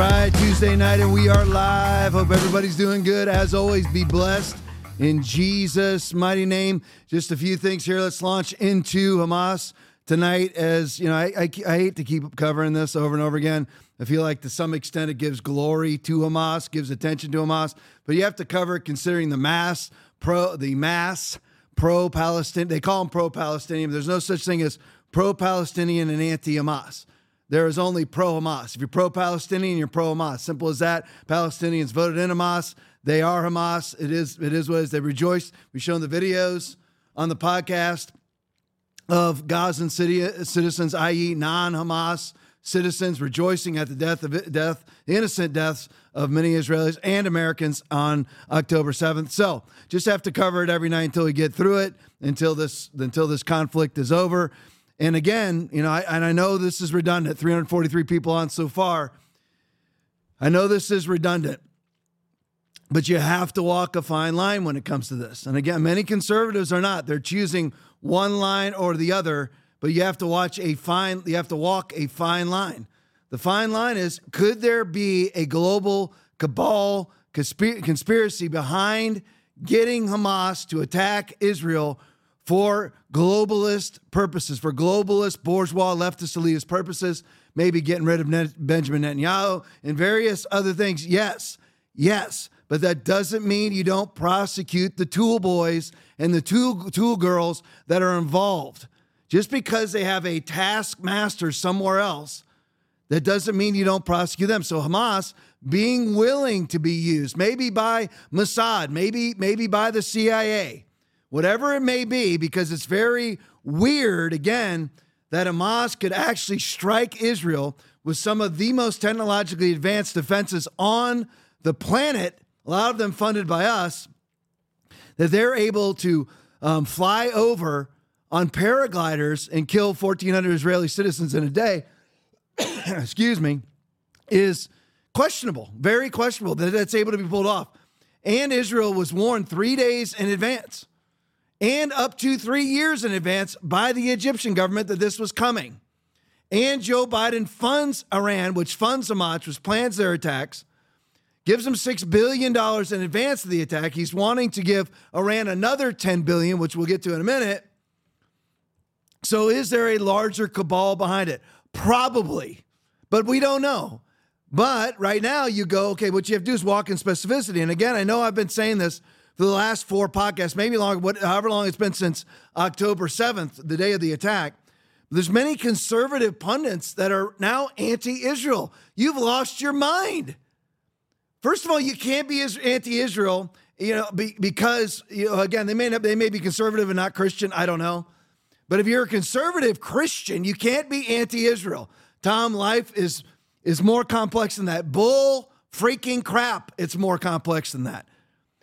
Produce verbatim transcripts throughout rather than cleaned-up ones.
right, Tuesday night, and we are live. Hope everybody's doing good. As always, be blessed in Jesus' mighty name. Just a few things here. Let's launch into Hamas tonight. As you know, I, I, I hate to keep covering this over and over again. I feel like to some extent it gives glory to Hamas, gives attention to Hamas, but you have to cover it considering the mass pro, the mass pro-Palestinian. They call them pro-Palestinian, but there's no such thing as pro-Palestinian and anti-Hamas. There is only pro-Hamas. If you're pro-Palestinian, you're pro-Hamas. Simple as that. Palestinians voted in Hamas. They are Hamas. It is. It is what it is. They rejoiced. We've shown the videos on the podcast of Gazan city citizens, that is, non-Hamas citizens, rejoicing at the death of death, innocent deaths of many Israelis and Americans on October seventh. So just have to cover it every night until we get through it, until this until this conflict is over. And again, you know, I, and I know this is redundant, three hundred forty-three people on so far. I know this is redundant, but you have to walk a fine line when it comes to this. And again, many conservatives are not. They're choosing one line or the other, but you have to watch a fine, you have to walk a fine line. The fine line is, could there be a global cabal conspir- conspiracy behind getting Hamas to attack Israel for globalist purposes, for globalist, bourgeois, leftist, elitist purposes, maybe getting rid of Net- Benjamin Netanyahu and various other things? Yes, yes. But that doesn't mean you don't prosecute the tool boys and the tool, tool girls that are involved. Just because they have a taskmaster somewhere else, that doesn't mean you don't prosecute them. So Hamas being willing to be used, maybe by Mossad, maybe, maybe by the C I A, whatever it may be, because it's very weird, again, that Hamas could actually strike Israel with some of the most technologically advanced defenses on the planet, a lot of them funded by us, that they're able to um, fly over on paragliders and kill fourteen hundred Israeli citizens in a day, excuse me, is questionable, very questionable that that's able to be pulled off. And Israel was warned three days in advance, and up to three years in advance by the Egyptian government that this was coming. And Joe Biden funds Iran, which funds Hamas, which plans their attacks, gives them six billion dollars in advance of the attack. He's wanting to give Iran another ten billion dollars, which we'll get to in a minute. So is there a larger cabal behind it? Probably, but we don't know. But right now you go, okay, what you have to do is walk in specificity. And again, I know I've been saying this for the last four podcasts, maybe long, however long it's been since October seventh, the day of the attack. There's many conservative pundits that are now anti-Israel. You've lost your mind. First of all, you can't be anti-Israel, you know, because, you know, again, they may not, they may be conservative and not Christian. I don't know. But if you're a conservative Christian, you can't be anti-Israel. Tom, life is is more complex than that. Bull freaking crap. It's more complex than that.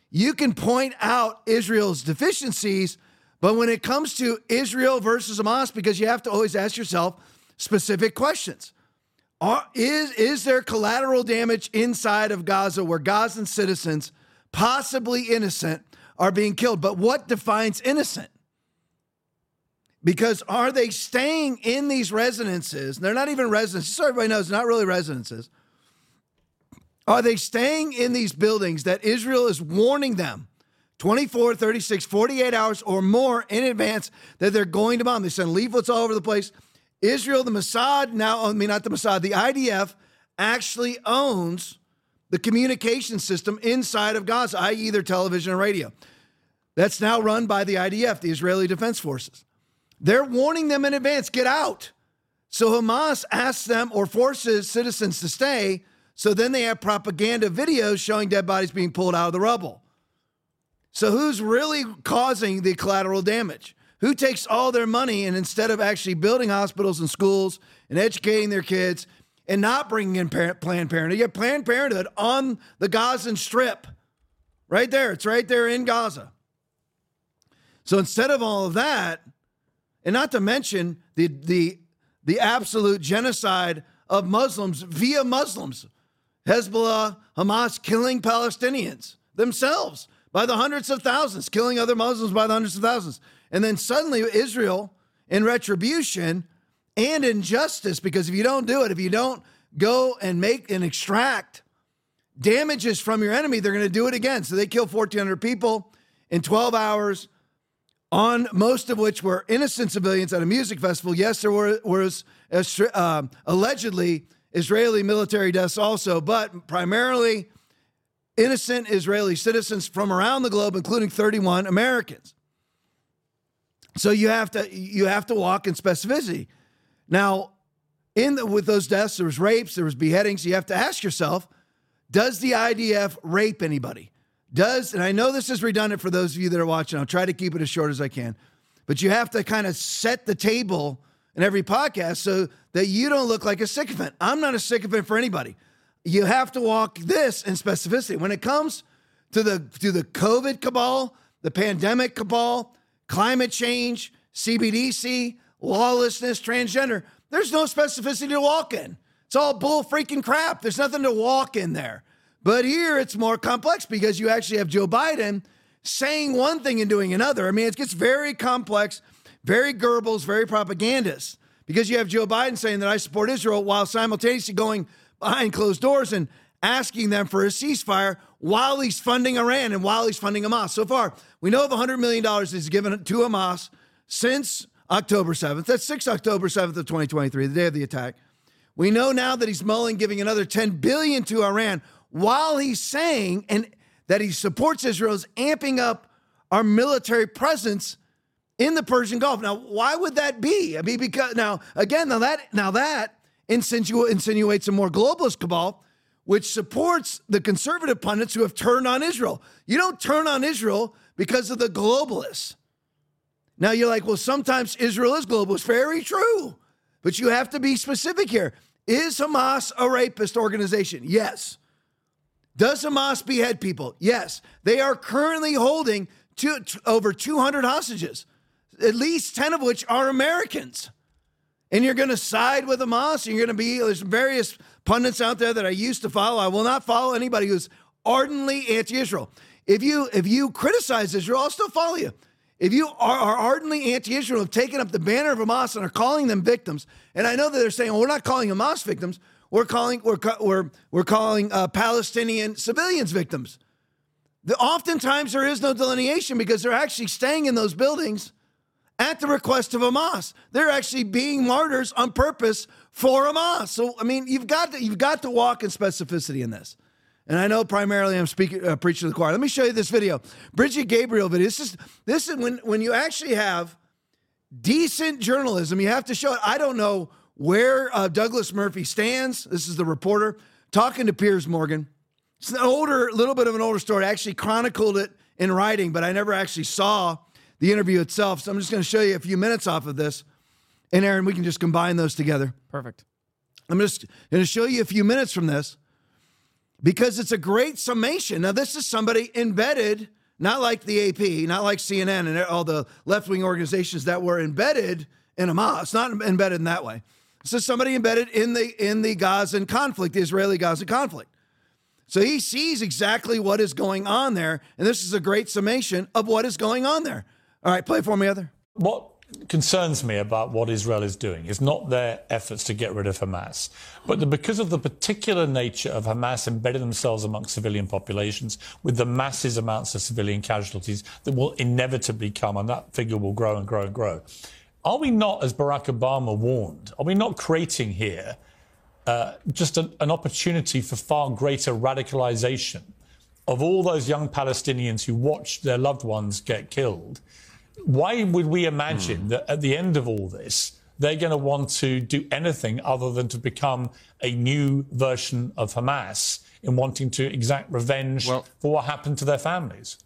You can point out Israel's deficiencies, but when it comes to Israel versus Hamas, because you have to always ask yourself specific questions. Are, is, is there collateral damage inside of Gaza where Gazan citizens, possibly innocent, are being killed? But what defines innocent? Because are they staying in these residences? They're not even residences. So everybody knows, not really residences. Are they staying in these buildings that Israel is warning them twenty-four, thirty-six, forty-eight hours or more in advance that they're going to bomb? They send leaflets all over the place. Israel, the Mossad now, I mean, not the Mossad, the I D F actually owns the communication system inside of Gaza, that is their television and radio. That's now run by the I D F, the Israeli Defense Forces. They're warning them in advance, get out. So Hamas asks them or forces citizens to stay. So then they have propaganda videos showing dead bodies being pulled out of the rubble. So who's really causing the collateral damage? Who takes all their money and instead of actually building hospitals and schools and educating their kids and not bringing in parent, Planned Parenthood? You have Planned Parenthood on the Gaza Strip. Right there. It's right there in Gaza. So instead of all of that, and not to mention the the the absolute genocide of Muslims via Muslims, Hezbollah, Hamas killing Palestinians themselves by the hundreds of thousands, killing other Muslims by the hundreds of thousands. And then suddenly Israel in retribution and injustice, because if you don't do it, if you don't go and make and extract damages from your enemy, they're going to do it again. So they killed fourteen hundred people in twelve hours, on most of which were innocent civilians at a music festival. Yes, there were was uh, allegedly Israeli military deaths also, but primarily innocent Israeli citizens from around the globe, including thirty-one Americans. So you have to you have to walk in specificity. Now, in the, with those deaths, there was rapes, there was beheadings. You have to ask yourself, does the I D F rape anybody? Does, and I know this is redundant for those of you that are watching, I'll try to keep it as short as I can, but you have to kind of set the table in every podcast so that you don't look like a sycophant. I'm not a sycophant for anybody. You have to walk this in specificity. When it comes to the, to the COVID cabal, the pandemic cabal, climate change, C B D C, lawlessness, transgender, there's no specificity to walk in. It's all bull freaking crap. There's nothing to walk in there. But here it's more complex because you actually have Joe Biden saying one thing and doing another. I mean, it gets very complex, very Goebbels, very propagandist, because you have Joe Biden saying that I support Israel while simultaneously going behind closed doors and asking them for a ceasefire while he's funding Iran and while he's funding Hamas. So far, we know of one hundred million dollars is given to Hamas since October seventh. That's since October seventh of twenty twenty-three, the day of the attack. We know now that he's mulling giving another ten billion dollars to Iran while he's saying and that he supports Israel's amping up our military presence in the Persian Gulf. Now, why would that be? I mean, because now, again, now that now that insinu- insinuates a more globalist cabal, which supports the conservative pundits who have turned on Israel. You don't turn on Israel because of the globalists. Now you're like, well, sometimes Israel is globalist. Very true. But you have to be specific here. Is Hamas a rapist organization? Yes. Does Hamas behead people? Yes. They are currently holding two, t- over two hundred hostages, at least ten of which are Americans. And you're going to side with Hamas. And you're going to be, there's various pundits out there that I used to follow. I will not follow anybody who's ardently anti-Israel. If you, if you criticize Israel, I'll still follow you. If you are, are ardently anti-Israel, have taken up the banner of Hamas and are calling them victims, and I know that they're saying, well, we're not calling Hamas victims, we're calling we're we're we're calling uh, Palestinian civilians victims. The, oftentimes there is no delineation because they're actually staying in those buildings at the request of Hamas. They're actually being martyrs on purpose for Hamas. So I mean, you've got to, you've got to walk in specificity in this. And I know primarily I'm speaking, uh, preaching to the choir. Let me show you this video, Bridget Gabriel video. This is this is when when you actually have decent journalism, you have to show it. I don't know where uh, Douglas Murray stands. This is the reporter talking to Piers Morgan. It's an older, little bit of an older story. I actually chronicled it in writing, but I never actually saw the interview itself. So I'm just going to show you a few minutes off of this, and Aaron, we can just combine those together. Perfect. I'm just going to show you a few minutes from this, because it's a great summation. Now, this is somebody embedded, not like the A P, not like C N N and all the left-wing organizations that were embedded in Hamas. It's not embedded in that way. So somebody embedded in the in the Gazan conflict, the Israeli-Gaza conflict. So he sees exactly what is going on there, and this is a great summation of what is going on there. All right, play for me, Heather. What concerns me about what Israel is doing is not their efforts to get rid of Hamas, but the, because of the particular nature of Hamas embedding themselves amongst civilian populations with the massive amounts of civilian casualties that will inevitably come, and that figure will grow and grow and grow. Are we not, as Barack Obama warned, are we not creating here uh, just an, an opportunity for far greater radicalization of all those young Palestinians who watch their loved ones get killed? Why would we imagine mm. that at the end of all this, they're going to want to do anything other than to become a new version of Hamas in wanting to exact revenge well, for what happened to their families?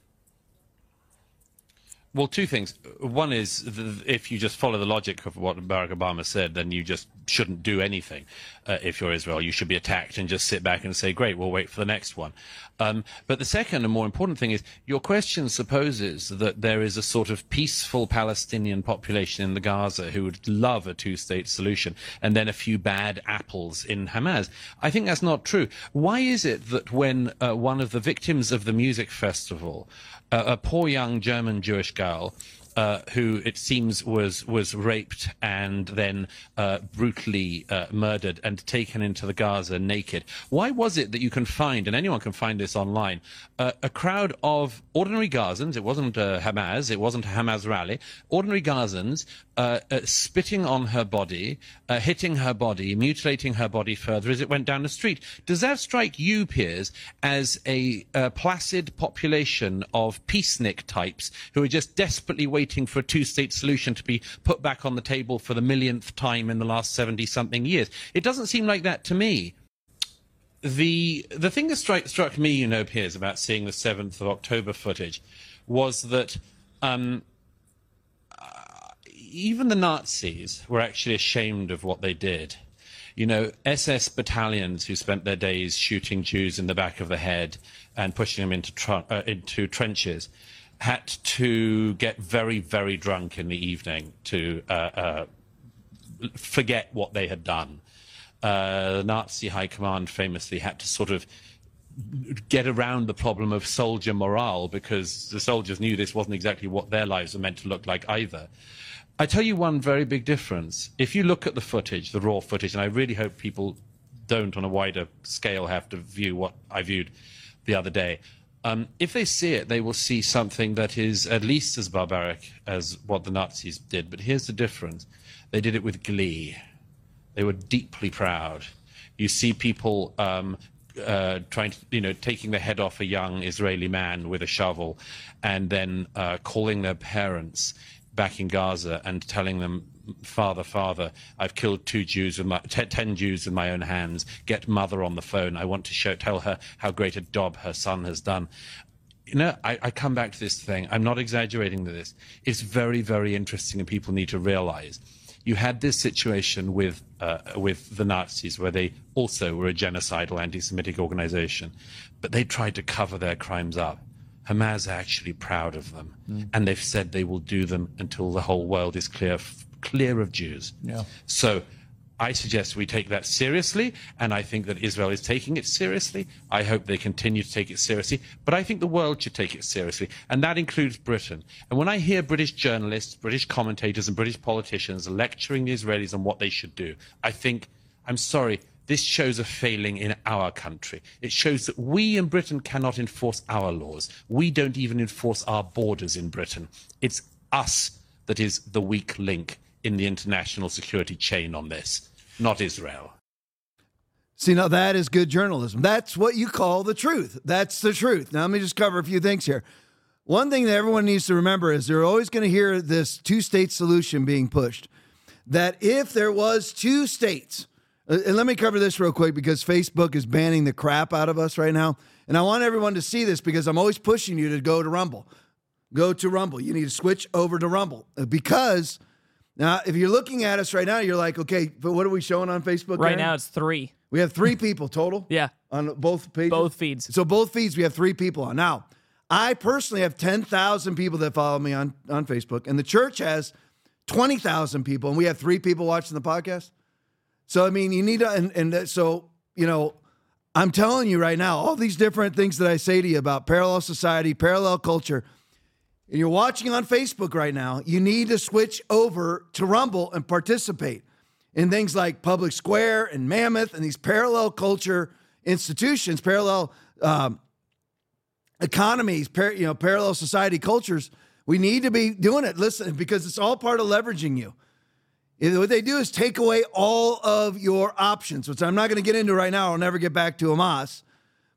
Well, two things. One is if you just follow the logic of what Barack Obama said, then you just shouldn't do anything. Uh, if you're Israel, you should be attacked and just sit back and say, great, we'll wait for the next one. Um, but the second and more important thing is your question supposes that there is a sort of peaceful Palestinian population in the Gaza who would love a two-state solution and then a few bad apples in Hamas. I think that's not true. Why is it that when uh, one of the victims of the music festival, uh, a poor young German Jewish girl, uh, who it seems was was raped and then uh, brutally uh, murdered and taken into the Gaza naked. Why was it that you can find, and anyone can find this online, uh, a crowd of ordinary Gazans, it wasn't uh, Hamas, it wasn't a Hamas rally, ordinary Gazans uh, uh, spitting on her body, uh, hitting her body, mutilating her body further as it went down the street? Does that strike you, Piers, as a uh, placid population of peacenik types who are just desperately waiting for a two-state solution to be put back on the table for the millionth time in the last seventy-something years? It doesn't seem like that to me. The the thing that struck, struck me, you know, Piers, about seeing the seventh of October footage was that um, uh, even the Nazis were actually ashamed of what they did. You know, S S battalions who spent their days shooting Jews in the back of the head and pushing them into tr uh, into trenches had to get very, very drunk in the evening to uh, uh, forget what they had done. Uh, the Nazi high command famously had to sort of get around the problem of soldier morale because the soldiers knew this wasn't exactly what their lives were meant to look like either. I tell you one very big difference. If you look at the footage, the raw footage, and I really hope people don't on a wider scale have to view what I viewed the other day. Um, if they see it, they will see something that is at least as barbaric as what the Nazis did. But here's the difference. They did it with glee. They were deeply proud. You see people um, uh, trying to, you know, taking the head off a young Israeli man with a shovel and then uh, calling their parents back in Gaza and telling them, "Father, father, I've killed two Jews with my, t ten Jews with my own hands. Get mother on the phone. I want to show, tell her how great a job her son has done." You know, I, I come back to this thing. I'm not exaggerating to this. It's very, very interesting, and people need to realize you had this situation with uh, with the Nazis, where they also were a genocidal anti-Semitic organization, but they tried to cover their crimes up. Hamas are actually proud of them, mm. and they've said they will do them until the whole world is clear clear of Jews. Yeah. So I suggest we take that seriously, and I think that Israel is taking it seriously. I hope they continue to take it seriously, but I think the world should take it seriously, and that includes Britain. And when I hear British journalists, British commentators, and British politicians lecturing the Israelis on what they should do, I think, I'm sorry, this shows a failing in our country. It shows that we in Britain cannot enforce our laws. We don't even enforce our borders in Britain. It's us that is the weak link in the international security chain on this, not Israel. See, now that is good journalism. That's what you call the truth. That's the truth. Now, let me just cover a few things here. One thing that everyone needs to remember is they're always going to hear this two-state solution being pushed, that if there was two states... And let me cover this real quick, because Facebook is banning the crap out of us right now. And I want everyone to see this, because I'm always pushing you to go to Rumble. Go to Rumble. You need to switch over to Rumble. Because now, if you're looking at us right now, you're like, okay, but what are we showing on Facebook? Right Aaron? Now it's three. We have three people total? Yeah. On both pages? Both feeds. So both feeds, we have three people on. Now, I personally have ten thousand people that follow me on, on Facebook. And the church has twenty thousand people. And we have three people watching the podcast. So, I mean, you need to, and, and so, you know, I'm telling you right now, all these different things that I say to you about parallel society, parallel culture, and you're watching on Facebook right now, you need to switch over to Rumble and participate in things like Public Square and Mammoth and these parallel culture institutions, parallel um, economies, par, you know, parallel society cultures. We need to be doing it. Listen, because it's all part of leveraging you. What they do is take away all of your options, which I'm not going to get into right now. I'll never get back to Hamas.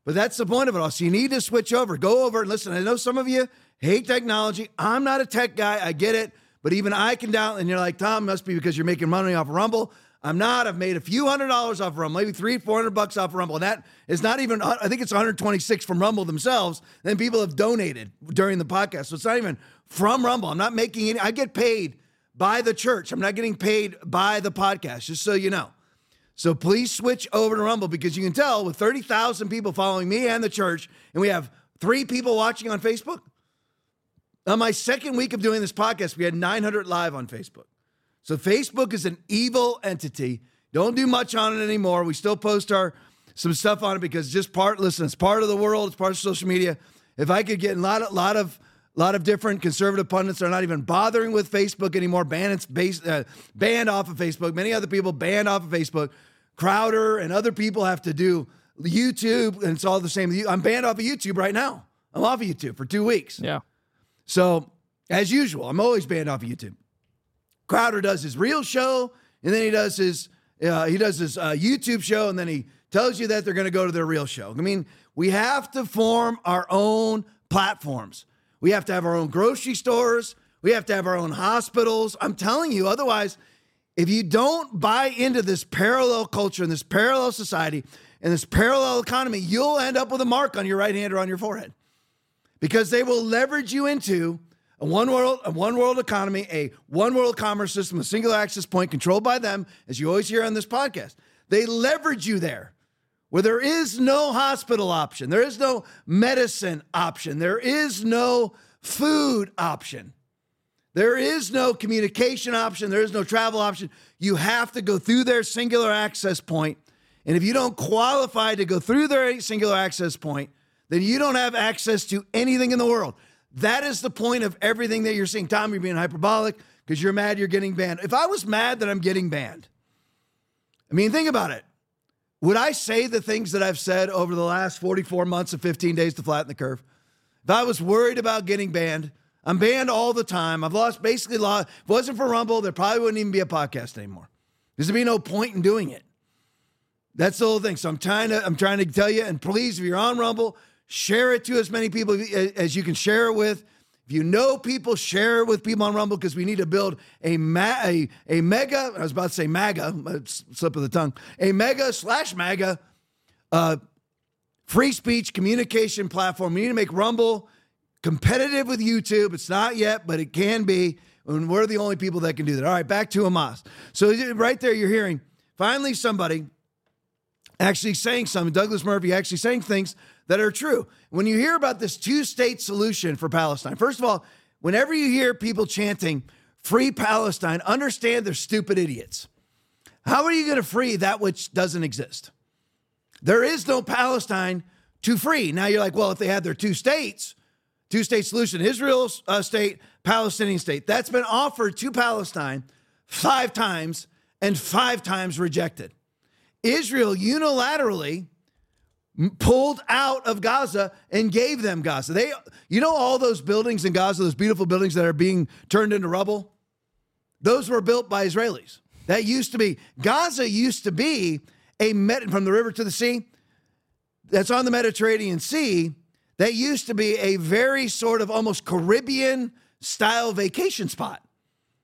But that's the point of it all. So you need to switch over. Go over and listen. I know some of you hate technology. I'm not a tech guy. I get it. But even I can down. And you're like, Tom, it must be because you're making money off of Rumble. I'm not. I've made a few hundred dollars off of Rumble, maybe three, four hundred bucks off of Rumble. And that is not even, I think it's one hundred twenty-six from Rumble themselves. Then people have donated during the podcast. So it's not even from Rumble. I'm not making any. I get paid by the church. I'm not getting paid by the podcast, just so you know. So please switch over to Rumble, because you can tell with thirty thousand people following me and the church, and we have three people watching on Facebook. On my second week of doing this podcast, we had nine hundred live on Facebook. So Facebook is an evil entity. Don't do much on it anymore. We still post our some stuff on it because just part, listen, it's part of the world. It's part of social media. If I could get a lot of, lot of A lot of different conservative pundits are not even bothering with Facebook anymore. Bannon's based, uh, banned off of Facebook. Many other people banned off of Facebook. Crowder and other people have to do YouTube, and it's all the same. I'm banned off of YouTube right now. I'm off of YouTube for two weeks. Yeah. So, as usual, I'm always banned off of YouTube. Crowder does his real show, and then he does his uh, he does his uh, YouTube show, and then he tells you that they're going to go to their real show. I mean, we have to form our own platforms. We have to have our own grocery stores. We have to have our own hospitals. I'm telling you, otherwise, if you don't buy into this parallel culture and this parallel society and this parallel economy, you'll end up with a mark on your right hand or on your forehead, because they will leverage you into a one world, a one world economy, a one world commerce system, a single access point controlled by them, as you always hear on this podcast. They leverage you there, where there is no hospital option. There is no medicine option. There is no food option. There is no communication option. There is no travel option. You have to go through their singular access point. And if you don't qualify to go through their singular access point, then you don't have access to anything in the world. That is the point of everything that you're seeing. Tom, you're being hyperbolic because you're mad you're getting banned. If I was mad that I'm getting banned, I mean, think about it. Would I say the things that I've said over the last forty-four months and fifteen days to flatten the curve? If I was worried about getting banned, I'm banned all the time. I've lost, basically lost. If it wasn't for Rumble, there probably wouldn't even be a podcast anymore. There's gonna be no point in doing it. That's the whole thing. So I'm trying to, I'm trying to tell you, and please, if you're on Rumble, share it to as many people as you can share it with. If you know people, share it with people on Rumble, because we need to build a, ma- a a mega, I was about to say MAGA, slip of the tongue, a mega slash MAGA uh, free speech communication platform. We need to make Rumble competitive with YouTube. It's not yet, but it can be, and we're the only people that can do that. All right, back to Hamas. So right there you're hearing, finally somebody actually saying something, Douglas Murray actually saying things that are true. When you hear about this two-state solution for Palestine, first of all, whenever you hear people chanting free Palestine, understand they're stupid idiots. How are you going to free that which doesn't exist? There is no Palestine to free. Now you're like, well, if they had their two states, two-state solution, Israel's uh, state, Palestinian state, that's been offered to Palestine five times and five times rejected. Israel unilaterally pulled out of Gaza and gave them Gaza. They, you know, all those buildings in Gaza, those beautiful buildings that are being turned into rubble, those were built by Israelis. That used to be, Gaza used to be a, med, from the river to the sea, that's on the Mediterranean Sea, that used to be a very sort of almost Caribbean-style vacation spot.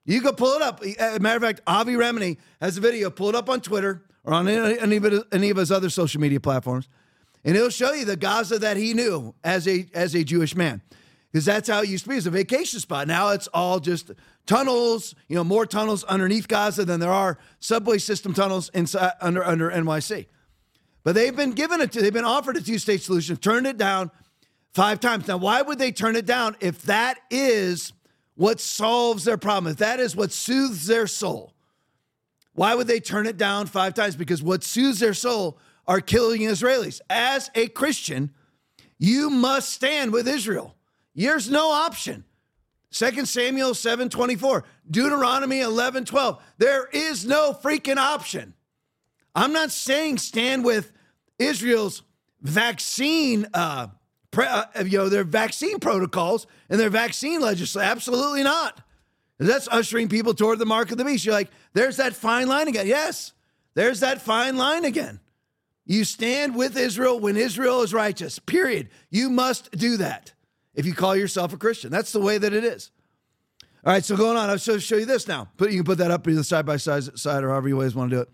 You go pull it up. As a matter of fact, Avi Remini has a video, pull it up on Twitter or on any of his other social media platforms. And he'll show you the Gaza that he knew as a as a Jewish man, because that's how it used to be. It's a vacation spot. Now it's all just tunnels, you know, more tunnels underneath Gaza than there are subway system tunnels inside under under N Y C. But they've been given it. They've been offered a two-state solution, turned it down five times. Now, why would they turn it down if that is what solves their problem? If that is what soothes their soul, why would they turn it down five times? Because what soothes their soul are killing Israelis. As a Christian, you must stand with Israel. There's no option. Second Samuel seven twenty-four, Deuteronomy eleven twelve. There is no freaking option. I'm not saying stand with Israel's vaccine, uh, pre- uh, you know, their vaccine protocols and their vaccine legislation. Absolutely not. That's ushering people toward the mark of the beast. You're like, there's that fine line again. Yes, there's that fine line again. You stand with Israel when Israel is righteous, period. You must do that if you call yourself a Christian. That's the way that it is. All right, so going on, I'll show you this now. Put, you can put that up either side by side, side or however you guys want to do it.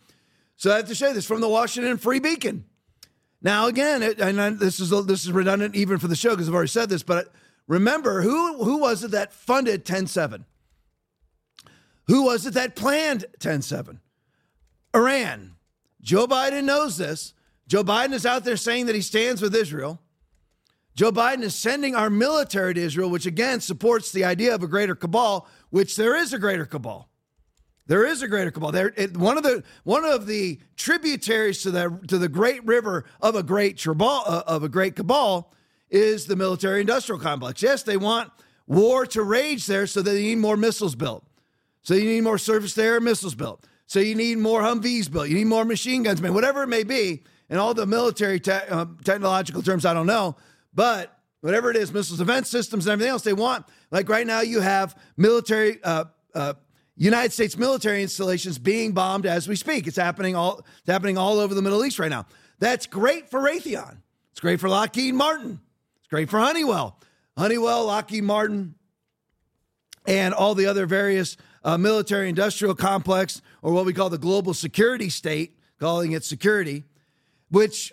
So I have to show you this from the Washington Free Beacon. Now, again, it, and I, this is this is redundant even for the show because I've already said this, but remember, who, who was it that funded ten seven? Who was it that planned ten seven? Iran. Joe Biden knows this. Joe Biden is out there saying that he stands with Israel. Joe Biden is sending our military to Israel, which again supports the idea of a greater cabal, which there is a greater cabal. There is a greater cabal. There, it, one of the one of the tributaries to the to the great river of a great tribal, uh, of a great cabal is the military industrial complex. Yes, they want war to rage there, so they need more missiles built. So you need more surface-to-air missiles built. So you need more Humvees built. You need more machine guns, man, whatever it may be. And all the military te- uh, technological terms, I don't know. But whatever it is, missile defense systems and everything else they want. Like right now you have military, uh, uh, United States military installations being bombed as we speak. It's happening all, it's happening all over the Middle East right now. That's great for Raytheon. It's great for Lockheed Martin. It's great for Honeywell. Honeywell, Lockheed Martin, and all the other various uh, military-industrial complex, or what we call the global security state, calling it security, which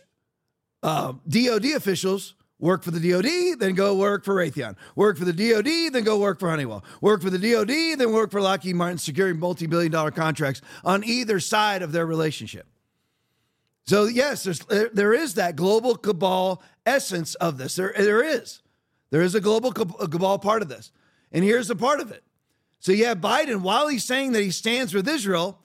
uh, D O D officials work for the D O D, then go work for Raytheon. Work for the D O D, then go work for Honeywell. Work for the D O D, then work for Lockheed Martin, securing multi-billion dollar contracts on either side of their relationship. So yes, there's, there is that global cabal essence of this. There, there is. There is a global cabal part of this. And here's the part of it. So you have Biden, while he's saying that he stands with Israel,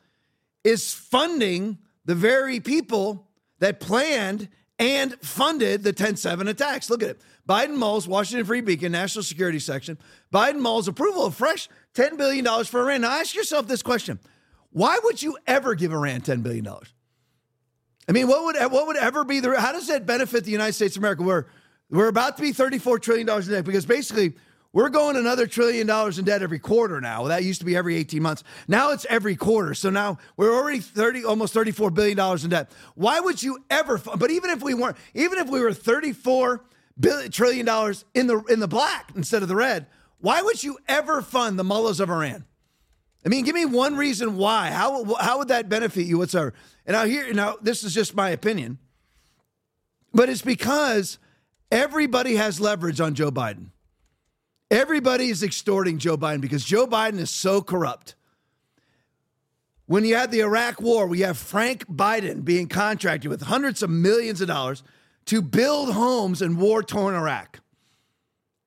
is funding the very people that planned and funded the ten seven attacks. Look at it. Biden mulls Washington Free Beacon, National Security Section. Biden mulls approval of fresh ten billion dollars for Iran. Now ask yourself this question. Why would you ever give Iran ten billion dollars? I mean, what would what would ever be the, how does that benefit the United States of America? We're, we're about to be thirty-four trillion dollars in debt, because basically we're going another trillion dollars in debt every quarter now. That used to be every eighteen months. Now it's every quarter. So now we're already thirty, almost thirty-four billion dollars in debt. Why would you ever, but even if we weren't, even if we were thirty-four billion, trillion dollars in the, in the black instead of the red, why would you ever fund the mullahs of Iran? I mean, give me one reason why. How how would that benefit you whatsoever? And I hear, now this is just my opinion, but it's because everybody has leverage on Joe Biden. Everybody is extorting Joe Biden because Joe Biden is so corrupt. When you had the Iraq war, we have Frank Biden being contracted with hundreds of millions of dollars to build homes in war-torn Iraq.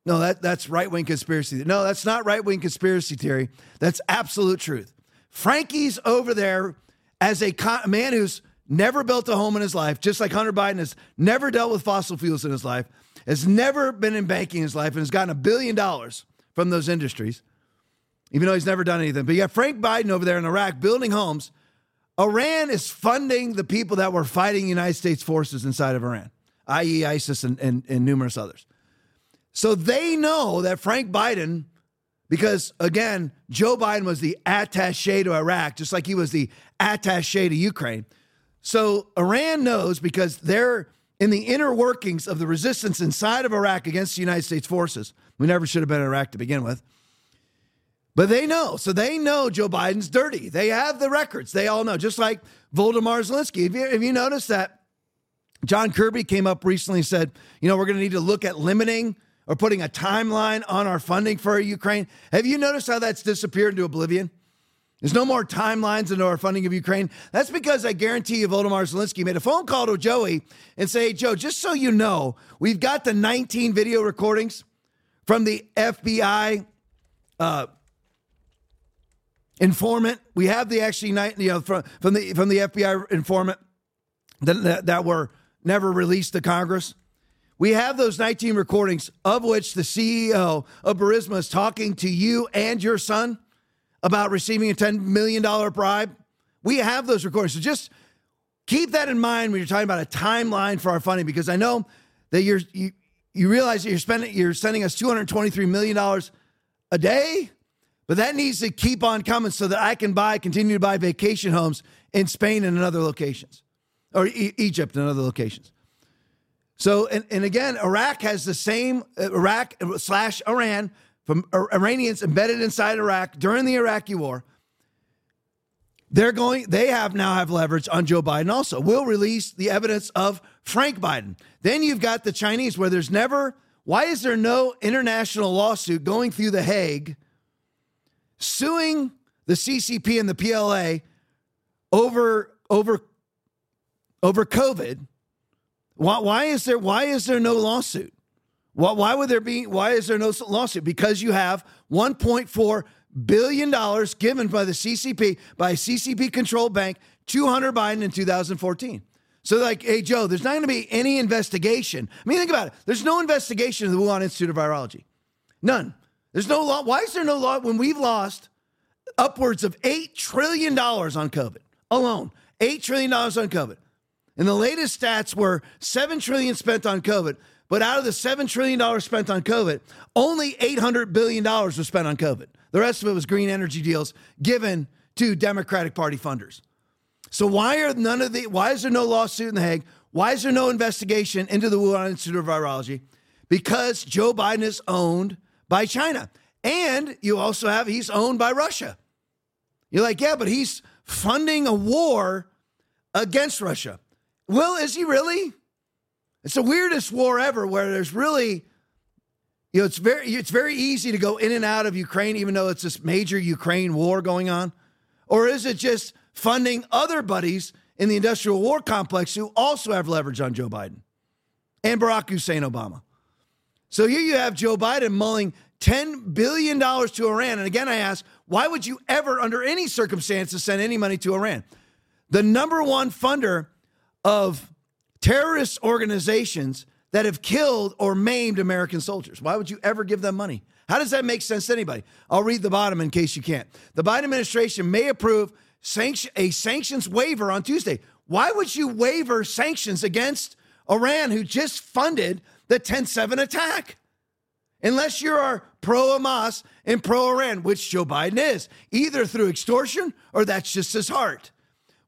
No, that, that's right-wing conspiracy. No, that's not right-wing conspiracy theory. That's absolute truth. Frankie's over there as a con- man who's never built a home in his life, just like Hunter Biden has never dealt with fossil fuels in his life, has never been in banking in his life, and has gotten a billion dollars from those industries, even though he's never done anything. But you got Frank Biden over there in Iraq building homes. Iran is funding the people that were fighting United States forces inside of Iran, that is. ISIS and, and, and numerous others. So they know that Frank Biden, because again, Joe Biden was the attaché to Iraq, just like he was the attaché to Ukraine. So Iran knows, because they're in the inner workings of the resistance inside of Iraq against the United States forces. We never should have been in Iraq to begin with. But they know. So they know Joe Biden's dirty. They have the records. They all know, just like Volodymyr Zelensky. If you, if you notice that, John Kirby came up recently and said, you know, we're going to need to look at limiting or putting a timeline on our funding for Ukraine. Have you noticed how that's disappeared into oblivion? There's no more timelines into our funding of Ukraine. That's because I guarantee you Volodymyr Zelensky made a phone call to Joey and say, hey, Joe, just so you know, we've got the nineteen video recordings from the F B I uh, informant. We have the actually, you know, from, from the from the F B I informant that, that, that were never released to Congress. We have those nineteen recordings, of which the C E O of Burisma is talking to you and your son about receiving a ten million dollars bribe. We have those recordings. So just keep that in mind when you're talking about a timeline for our funding, because I know that you're, you you realize that you're spending you're sending us two hundred twenty-three million dollars a day, but that needs to keep on coming so that I can buy continue to buy vacation homes in Spain and in other locations, or e- Egypt and other locations. So, and, and again, Iraq has the same, Iraq slash Iran, from Iranians embedded inside Iraq during the Iraqi war. They're going, they have now have leverage on Joe Biden also. We'll release the evidence of Frank Biden. Then you've got the Chinese, where there's never, why is there no international lawsuit going through the Hague suing the C C P and the P L A over, over, over COVID? Why, why is there why is there no lawsuit? Why, why would there be why is there no lawsuit? Because you have one point four billion dollars given by the C C P, by a C C P controlled bank, to Hunter Biden in two thousand fourteen. So like, hey Joe, there's not going to be any investigation. I mean, think about it. There's no investigation of the Wuhan Institute of Virology. None. There's no law. Why is there no law when we've lost upwards of eight trillion dollars on COVID alone? eight trillion dollars on COVID. And the latest stats were seven trillion dollars spent on COVID. But out of the seven trillion dollars spent on COVID, only eight hundred billion dollars was spent on COVID. The rest of it was green energy deals given to Democratic Party funders. So why are none of the, why is there no lawsuit in The Hague? Why is there no investigation into the Wuhan Institute of Virology? Because Joe Biden is owned by China. And you also have, he's owned by Russia. You're like, yeah, but he's funding a war against Russia. Well, is he really? It's the weirdest war ever where there's really, you know, it's very, it's very easy to go in and out of Ukraine, even though it's this major Ukraine war going on. Or is it just funding other buddies in the industrial war complex who also have leverage on Joe Biden and Barack Hussein Obama? So here you have Joe Biden mulling ten billion dollars to Iran. And again, I ask, why would you ever, under any circumstances, send any money to Iran? The number one funder of terrorist organizations that have killed or maimed American soldiers. Why would you ever give them money? How does that make sense to anybody? I'll read the bottom in case you can't. The Biden administration may approve sanction, a sanctions waiver on Tuesday. Why would you waiver sanctions against Iran, who just funded the ten seven attack? Unless you are pro-Hamas and pro-Iran, which Joe Biden is, either through extortion or that's just his heart.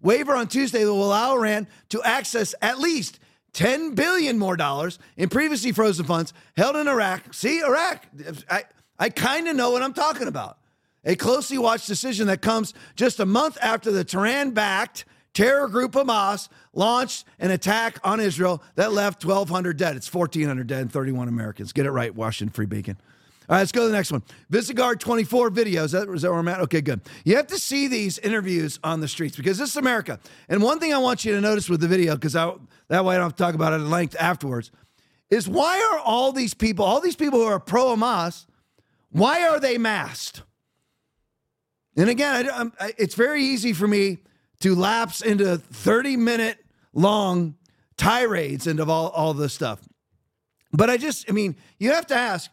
Waiver on Tuesday will allow Iran to access at least ten billion dollars more dollars in previously frozen funds held in Iraq. See, Iraq, I, I kind of know what I'm talking about. A closely watched decision that comes just a month after the Tehran-backed terror group Hamas launched an attack on Israel that left twelve hundred dead. It's fourteen hundred dead and thirty-one Americans. Get it right, Washington Free Beacon. All right, let's go to the next one. Visegrad twenty-four videos. Is that, is that where I'm at? Okay, good. You have to see these interviews on the streets because this is America. And one thing I want you to notice with the video, because that way I don't have to talk about it at length afterwards, is why are all these people, all these people who are pro-Hamas, why are they masked? And again, I, I, it's very easy for me to lapse into thirty-minute long tirades and of all, all this stuff. But I just, I mean, you have to ask,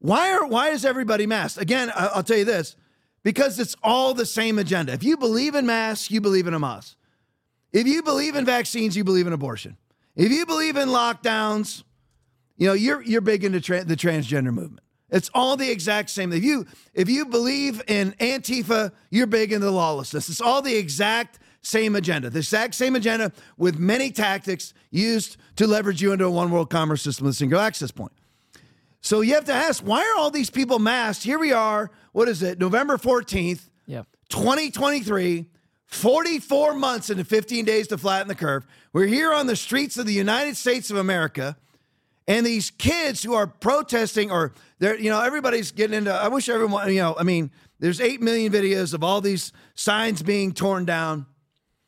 Why are why is everybody masked? Again, I'll tell you this, because it's all the same agenda. If you believe in masks, you believe in Hamas. If you believe in vaccines, you believe in abortion. If you believe in lockdowns, you know, you're you're big into tra- the transgender movement. It's all the exact same. If you if you believe in Antifa, you're big into lawlessness. It's all the exact same agenda. The exact same agenda with many tactics used to leverage you into a one world commerce system with a single access point. So you have to ask, why are all these people masked? Here we are, what is it, November fourteenth, yeah. twenty twenty-three, forty-four months into fifteen days to flatten the curve. We're here on the streets of the United States of America, and these kids who are protesting, or they're, you know, everybody's getting into, I wish everyone, you know, I mean, there's eight million videos of all these signs being torn down,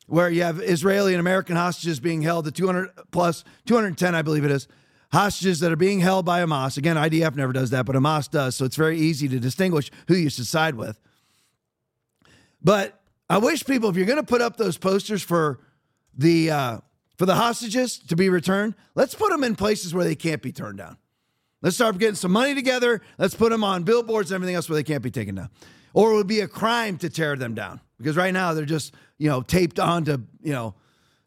where you have Israeli and American hostages being held, the two hundred plus, two hundred ten, I believe it is, hostages that are being held by Hamas. Again, I D F never does that, but Hamas does. So it's very easy to distinguish who you should side with. But I wish people, if you're going to put up those posters for the uh, for the hostages to be returned, let's put them in places where they can't be turned down. Let's start getting some money together. Let's put them on billboards and everything else where they can't be taken down. Or it would be a crime to tear them down, because right now they're just, you know, taped onto, you know,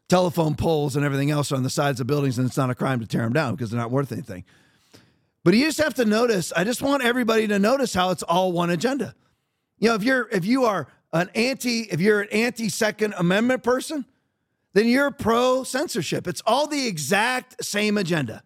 telephone poles and everything else on the sides of buildings, and it's not a crime to tear them down because they're not worth anything. But you just have to notice, I just want everybody to notice how it's all one agenda. You know, if you're, if you are an anti, if you're an anti-Second Amendment person, then you're pro-censorship. It's all the exact same agenda,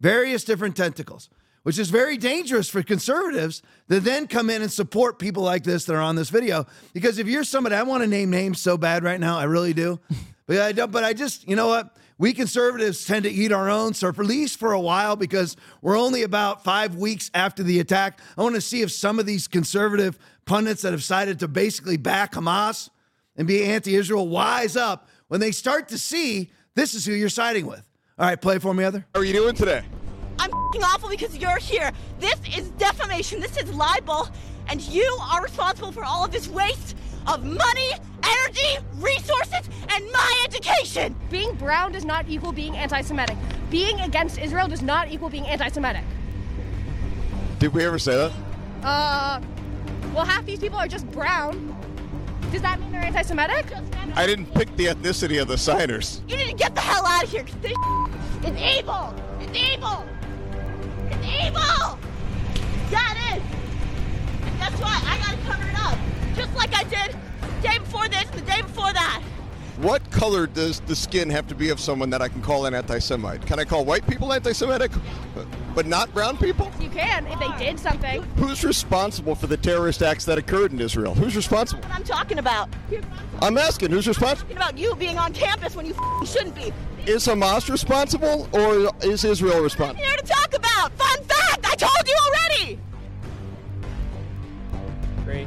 various different tentacles, which is very dangerous for conservatives that then come in and support people like this that are on this video. Because if you're somebody, I want to name names so bad right now, I really do. But I, don't, but I just, you know what? We conservatives tend to eat our own, so for at least for a while, because we're only about five weeks after the attack, I want to see if some of these conservative pundits that have decided to basically back Hamas and be anti-Israel wise up when they start to see this is who you're siding with. All right, play for me, Heather. How are you doing today? I'm f***ing awful because you're here. This is defamation. This is libel. And you are responsible for all of this waste of money, energy, resources, and my education. Being brown does not equal being anti-Semitic. Being against Israel does not equal being anti-Semitic. Did we ever say that? Uh, well, half these people are just brown. Does that mean they're anti-Semitic? I didn't pick the ethnicity of the signers. You need to get the hell out of here, because this is evil. It's evil. It's evil. That is. And guess what? I got to cover it up, just like I did the day before this and the day before that. What color does the skin have to be of someone that I can call an anti-Semite? Can I call white people anti-Semitic, but not brown people? You can, if they did something. Who's responsible for the terrorist acts that occurred in Israel? Who's responsible? That's what I'm talking about. I'm asking, who's responsible? I'm talking about you being on campus when you shouldn't be. Is Hamas responsible, or is Israel responsible? I'm here to talk about. Fun fact, I told you already. Great.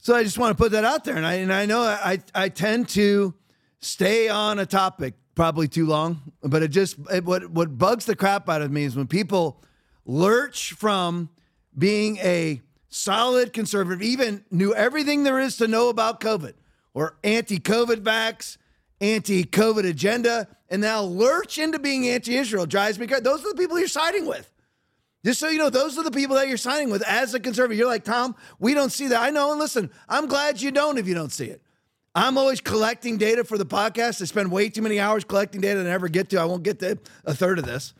So I just want to put that out there. And I and I know I I tend to stay on a topic probably too long, but it just, it, what, what bugs the crap out of me is when people lurch from being a solid conservative, even knew everything there is to know about COVID or anti-COVID vax, anti-COVID agenda, and now lurch into being anti-Israel. Drives me crazy. Those are the people you're siding with. Just so you know, those are the people that you're signing with as a conservative. You're like, Tom, we don't see that. I know. And listen, I'm glad you don't if you don't see it. I'm always collecting data for the podcast. I spend way too many hours collecting data than I ever get to. I won't get to a third of this.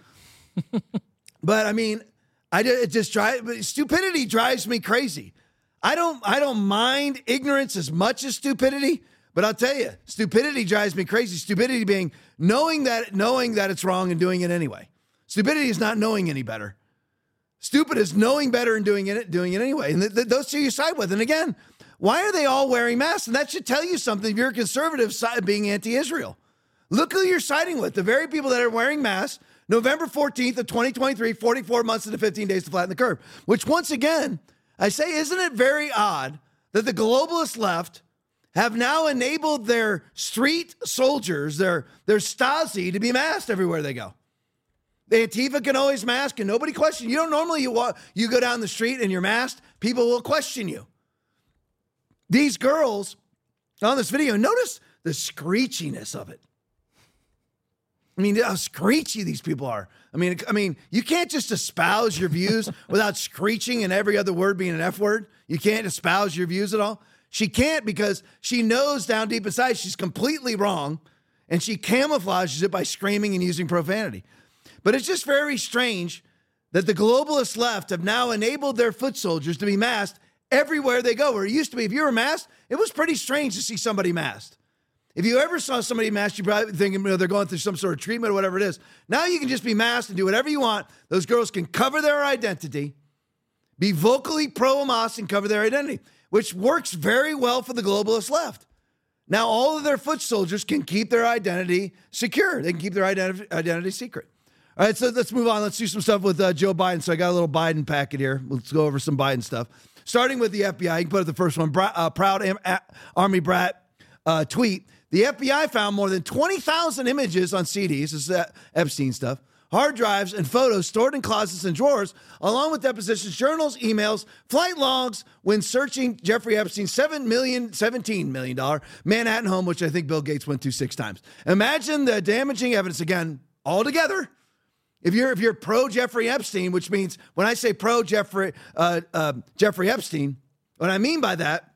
But I mean, I just, it just drives, stupidity drives me crazy. I don't, I don't mind ignorance as much as stupidity, but I'll tell you, stupidity drives me crazy. Stupidity being knowing that, knowing that it's wrong and doing it anyway. Stupidity is not knowing any better. Stupid is knowing better and doing it doing it anyway. And th- th- those two you side with. And again, why are they all wearing masks? And that should tell you something if you're a conservative side being anti-Israel. Look who you're siding with. The very people that are wearing masks, November fourteenth of twenty twenty-three, forty-four months into fifteen days to flatten the curve. Which once again, I say, isn't it very odd that the globalist left have now enabled their street soldiers, their, their Stasi, to be masked everywhere they go? The Antifa can always mask and nobody questions. You don't normally, you walk, you go down the street and you're masked, people will question you. These girls on this video, notice the screechiness of it. I mean, how screechy these people are. I mean, I mean, you can't just espouse your views without screeching and every other word being an F word. You can't espouse your views at all. She can't because she knows down deep inside she's completely wrong and she camouflages it by screaming and using profanity. But it's just very strange that the globalist left have now enabled their foot soldiers to be masked everywhere they go. Where it used to be, if you were masked, it was pretty strange to see somebody masked. If you ever saw somebody masked, you probably thinking, you know, they're going through some sort of treatment or whatever it is. Now you can just be masked and do whatever you want. Those girls can cover their identity, be vocally pro-Hamas and cover their identity, which works very well for the globalist left. Now all of their foot soldiers can keep their identity secure. They can keep their identi- identity secret. All right, so let's move on. Let's do some stuff with uh, Joe Biden. So I got a little Biden packet here. Let's go over some Biden stuff. Starting with the F B I. You can put up the first one. Bra- uh, proud Am- A- Army brat uh, tweet. The F B I found more than twenty thousand images on C Ds. This is that Epstein stuff. Hard drives and photos stored in closets and drawers, along with depositions, journals, emails, flight logs when searching Jeffrey Epstein's seven million dollars, seventeen million dollars Manhattan home, which I think Bill Gates went to six times. Imagine the damaging evidence, again, all together. If you're if you're pro Jeffrey Epstein, which means when I say pro Jeffrey uh, uh, Jeffrey Epstein, what I mean by that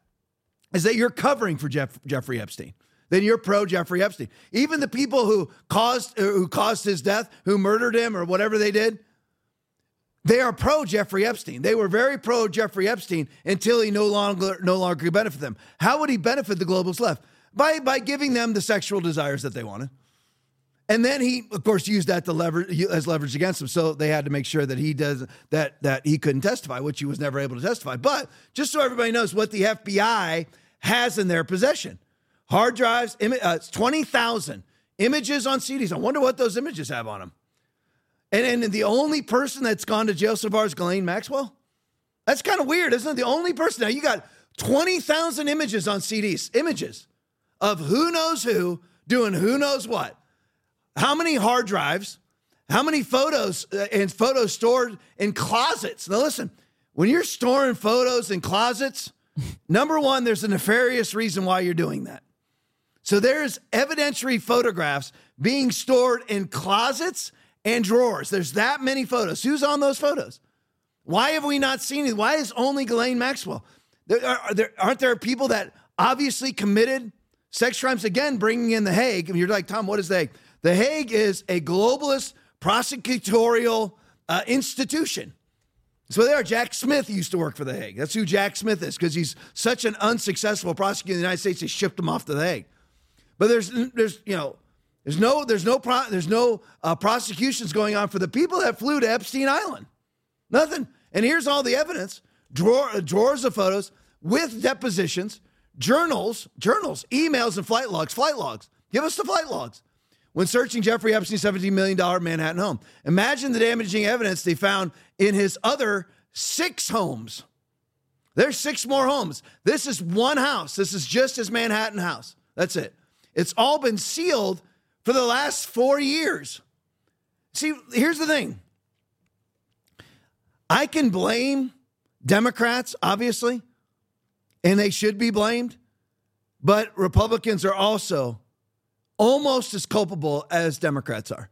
is that you're covering for Jeff, Jeffrey Epstein. Then you're pro Jeffrey Epstein. Even the people who caused who caused his death, who murdered him or whatever they did, they are pro Jeffrey Epstein. They were very pro Jeffrey Epstein until he no longer no longer could benefit them. How would he benefit the globalist left? By by giving them the sexual desires that they wanted. And then he, of course, used that to lever as leverage against him. So they had to make sure that he does that that he couldn't testify, which he was never able to testify. But just so everybody knows what the F B I has in their possession: hard drives, im- uh, twenty thousand images on C Ds. I wonder what those images have on them. And and the only person that's gone to jail so far is Ghislaine Maxwell. That's kind of weird, isn't it? The only person. Now you got twenty thousand images on C Ds, images of who knows who doing who knows what. How many hard drives, how many photos uh, and photos stored in closets? Now listen, when you're storing photos in closets, number one, there's a nefarious reason why you're doing that. So there's evidentiary photographs being stored in closets and drawers. There's that many photos. Who's on those photos? Why have we not seen it? Why is only Ghislaine Maxwell? There are, are there, aren't there people that obviously committed sex crimes? Again, bringing in the Hague. And you're like, Tom, what is the Hague? The Hague is a globalist prosecutorial uh, institution. So there, Jack Smith used to work for the Hague. That's who Jack Smith is, because he's such an unsuccessful prosecutor in the United States. They shipped him off to the Hague. But there's, there's, you know, there's no, there's no, pro, there's no uh, prosecutions going on for the people that flew to Epstein Island. Nothing. And here's all the evidence: drawer, drawers of photos with depositions, journals, journals, emails, and flight logs. Flight logs. Give us the flight logs. When searching Jeffrey Epstein's seventeen million dollars Manhattan home, imagine the damaging evidence they found in his other six homes. There's six more homes. This is one house. This is just his Manhattan house. That's it. It's all been sealed for the last four years. See, here's the thing. I can blame Democrats, obviously, and they should be blamed, but Republicans are also almost as culpable as Democrats are,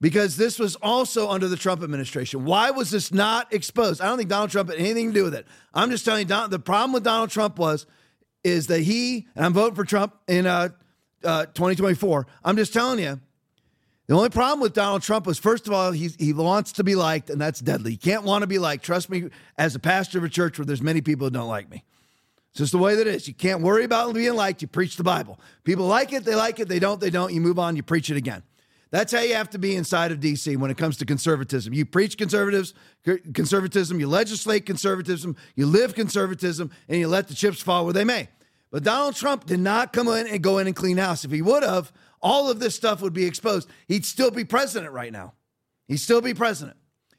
because this was also under the Trump administration. Why was this not exposed? I don't think Donald Trump had anything to do with it. I'm just telling you, Don, the problem with Donald Trump was, is that he, and I'm voting for Trump in uh, uh, twenty twenty-four. I'm just telling you, the only problem with Donald Trump was, first of all, he, he wants to be liked, and that's deadly. You can't want to be liked. Trust me, as a pastor of a church where there's many people who don't like me. It's just the way that it is. You can't worry about being liked. You preach the Bible. People like it, they like it. They don't, they don't. You move on, you preach it again. That's how you have to be inside of D C when it comes to conservatism. You preach conservatives, conservatism, you legislate conservatism, you live conservatism, and you let the chips fall where they may. But Donald Trump did not come in and go in and clean house. If he would have, all of this stuff would be exposed. He'd still be president right now. He'd still be president.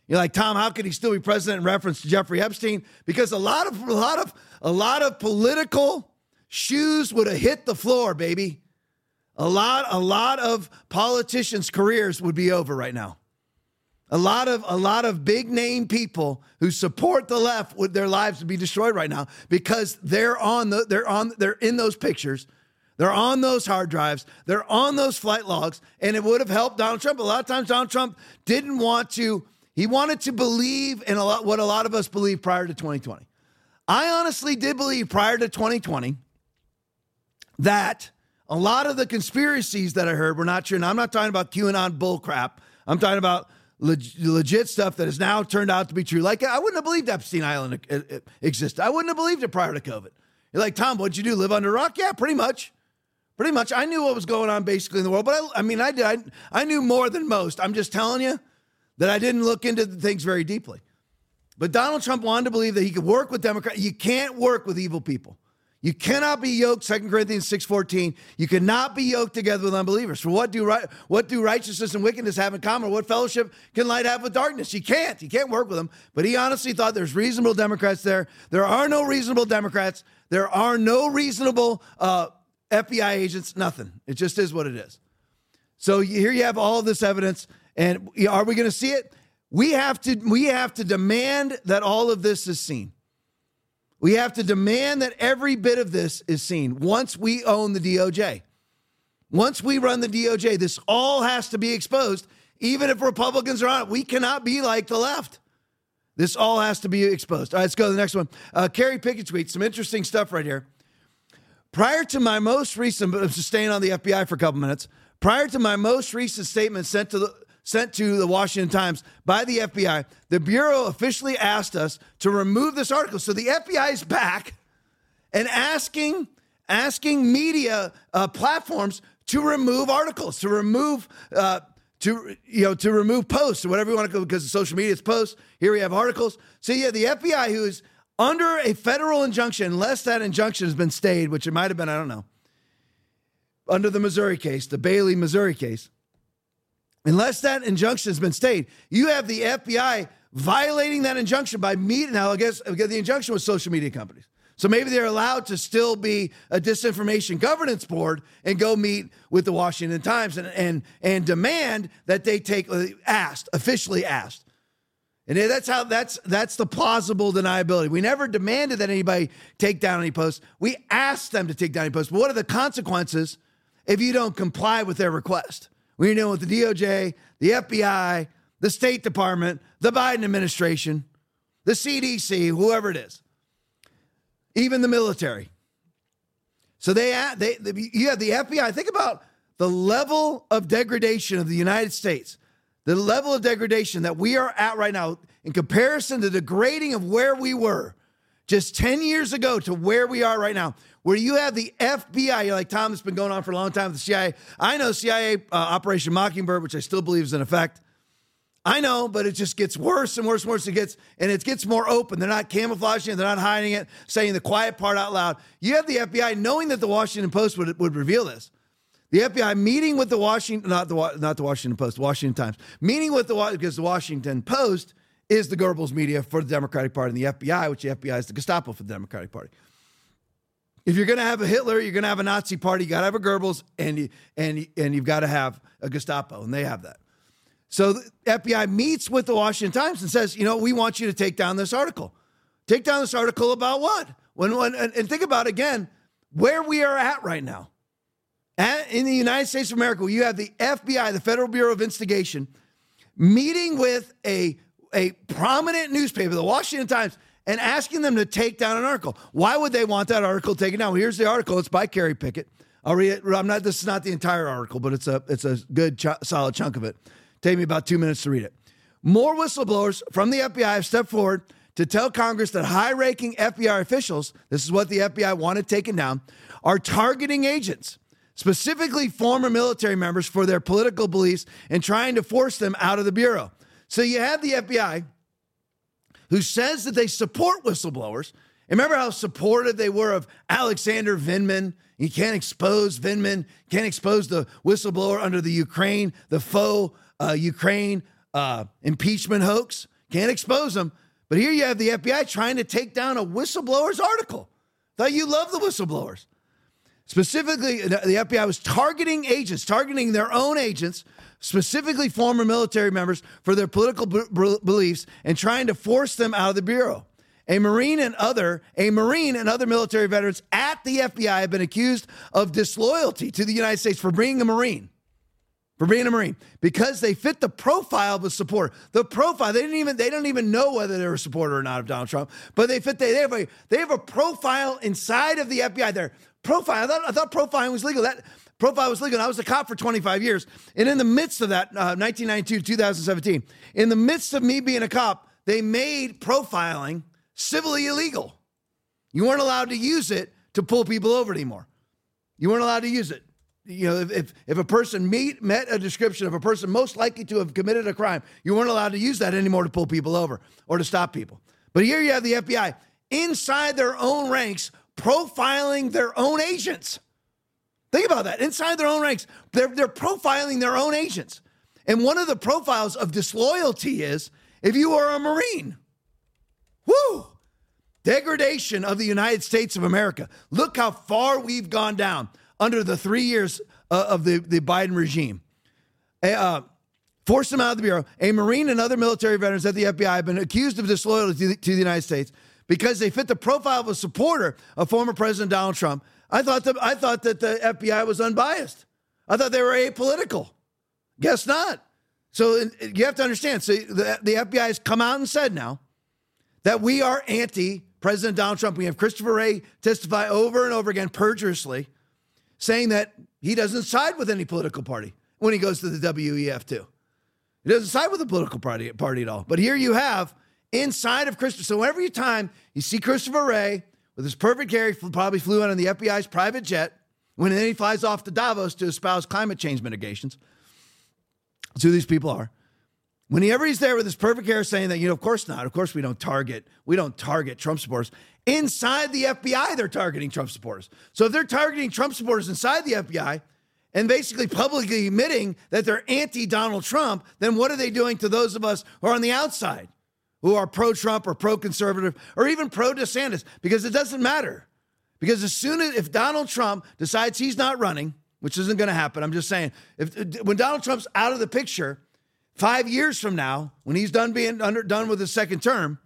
You're like, Tom, how could he still be president in reference to Jeffrey Epstein? Because a lot of a lot of a lot of political shoes would have hit the floor, baby. A lot, a lot of politicians' careers would be over right now. A lot of a lot of big name people who support the left, would their lives would be destroyed right now, because they're on the they're on they're in those pictures. They're on those hard drives. They're on those flight logs, and it would have helped Donald Trump. A lot of times Donald Trump didn't want to. He wanted to believe in a lot, what a lot of us believed prior to twenty twenty. I honestly did believe prior to twenty twenty that a lot of the conspiracies that I heard were not true. And I'm not talking about QAnon bullcrap. I'm talking about leg- legit stuff that has now turned out to be true. Like, I wouldn't have believed Epstein Island existed. I wouldn't have believed it prior to COVID. You're like, Tom, what'd you do? Live under a rock? Yeah, pretty much. Pretty much. I knew what was going on basically in the world. But I, I mean, I did. I, I knew more than most. I'm just telling you that I didn't look into things very deeply. But Donald Trump wanted to believe that he could work with Democrats. You can't work with evil people. You cannot be yoked, Second Corinthians six fourteen. You cannot be yoked together with unbelievers. For what do right, what do righteousness and wickedness have in common? What fellowship can light have with darkness? You can't. You can't work with them. But he honestly thought there's reasonable Democrats there. There are no reasonable Democrats. There are no reasonable uh, F B I agents. Nothing. It just is what it is. So here you have all this evidence. And are we going to see it? We have to we have to demand that all of this is seen. We have to demand that every bit of this is seen. Once we own the D O J, once we run the D O J, this all has to be exposed. Even if Republicans are on it, we cannot be like the left. This all has to be exposed. All right, let's go to the next one. Uh, Kerry Pickett tweets some interesting stuff right here. Prior to my most recent, but I'm just staying on the F B I for a couple minutes. Prior to my most recent statement sent to the sent to the Washington Times by the F B I, the Bureau officially asked us to remove this article. So the F B I is back and asking asking media uh, platforms to remove articles, to remove uh, to you know to remove posts or whatever you want to go, because the social media is posts. Here we have articles. So yeah, the F B I, who is under a federal injunction, unless that injunction has been stayed, which it might have been, I don't know, under the Missouri case, the Bailey, Missouri case. Unless that injunction has been stayed, you have the F B I violating that injunction by media. Now, I guess the injunction was social media companies. So maybe they're allowed to still be a disinformation governance board and go meet with the Washington Times and and, and demand that they take, asked, officially asked. And that's how that's that's the plausible deniability. We never demanded that anybody take down any posts. We asked them to take down any posts. But what are the consequences if you don't comply with their request? We're dealing with the D O J, the F B I, the State Department, the Biden administration. the C D C, whoever it is, even the military. So they, they, they you have the F B I. Think about the level of degradation of the United States, the level of degradation that we are at right now in comparison to the degrading of where we were just ten years ago to where we are right now, where you have the F B I. You're like, Tom, it's been going on for a long time with the C I A. I know C I A uh, Operation Mockingbird, which I still believe is in effect. I know, but it just gets worse and worse and worse. It gets, and it gets more open. They're not camouflaging it. They're not hiding it, saying the quiet part out loud. You have the F B I knowing that the Washington Post would, would reveal this. The F B I meeting with the Washington, not the not the Washington Post, Washington Times, meeting with the, because the Washington Post is the Goebbels media for the Democratic Party, and the F B I, which the F B I is the Gestapo for the Democratic Party. If you're going to have a Hitler, you're going to have a Nazi party, you got to have a Goebbels, and, you, and, and you've got to have a Gestapo, and they have that. So the F B I meets with the Washington Times and says, you know, we want you to take down this article. Take down this article about what? When, when and, and think about, again, where we are at right now. At, in the United States of America, you have the F B I, the Federal Bureau of Investigation, meeting with a, a prominent newspaper, the Washington Times, and asking them to take down an article. Why would they want that article taken down? Well, here's the article. It's by Kerry Pickett. I'll read it. I'm not, this is not the entire article, but it's a, it's a good, ch- solid chunk of it. Take me about two minutes to read it. More whistleblowers from the F B I have stepped forward to tell Congress that high-ranking F B I officials, this is what the F B I wanted taken down, are targeting agents, specifically former military members, for their political beliefs and trying to force them out of the bureau. So you have the F B I who says that they support whistleblowers. Remember how supportive they were of Alexander Vindman? You can't expose Vindman, can't expose the whistleblower under the Ukraine, the faux Uh, Ukraine uh, impeachment hoax. Can't expose them. But here you have the F B I trying to take down a whistleblower's article. Thought you love the whistleblowers. Specifically, the F B I was targeting agents, targeting their own agents, specifically former military members, for their political b- b- beliefs and trying to force them out of the bureau. A Marine and other, a Marine and other military veterans at the F B I have been accused of disloyalty to the United States for being a Marine. For being a Marine, because they fit the profile of a supporter. The profile, they didn't even, they don't even know whether they're a supporter or not of Donald Trump, but they fit, they, they, have, a, they have a profile inside of the F B I. Their profile, I thought, I thought profiling was legal. That profile was legal. And I was a cop for twenty-five years. And in the midst of that, uh, nineteen ninety-two to two thousand seventeen, in the midst of me being a cop, they made profiling civilly illegal. You weren't allowed to use it to pull people over anymore. You weren't allowed to use it. You know, if if a person meet, met a description of a person most likely to have committed a crime, you weren't allowed to use that anymore to pull people over or to stop people. But here you have the F B I inside their own ranks profiling their own agents. Think about that. Inside their own ranks, they're, they're profiling their own agents. And one of the profiles of disloyalty is if you are a Marine. Woo! Degradation of the United States of America. Look how far we've gone down under the three years uh, of the, the Biden regime. Uh, forced them out of the Bureau. A Marine and other military veterans at the F B I have been accused of disloyalty to the, to the United States because they fit the profile of a supporter of former President Donald Trump. I thought, the, I thought that the F B I was unbiased. I thought they were apolitical. Guess not. So you have to understand. So the, the F B I has come out and said now that we are anti-President Donald Trump. We have Christopher Wray testify over and over again perjurously, saying that he doesn't side with any political party when he goes to the W E F too. He doesn't side with the political party, party at all. But here you have inside of Christopher. So every time you see Christopher Wray with his perfect hair, probably flew in on the F B I's private jet, when then he flies off to Davos to espouse climate change mitigations. That's who these people are. Whenever he's there with his perfect hair saying that, you know, of course not. Of course we don't target, we don't target Trump supporters. Inside the F B I, they're targeting Trump supporters. So if they're targeting Trump supporters inside the F B I and basically publicly admitting that they're anti-Donald Trump, then what are they doing to those of us who are on the outside, who are pro-Trump or pro-conservative or even pro-DeSantis? Because it doesn't matter. Because as soon as, if Donald Trump decides he's not running, which isn't going to happen, I'm just saying, if when Donald Trump's out of the picture, five years from now, when he's done being under, done with his second term,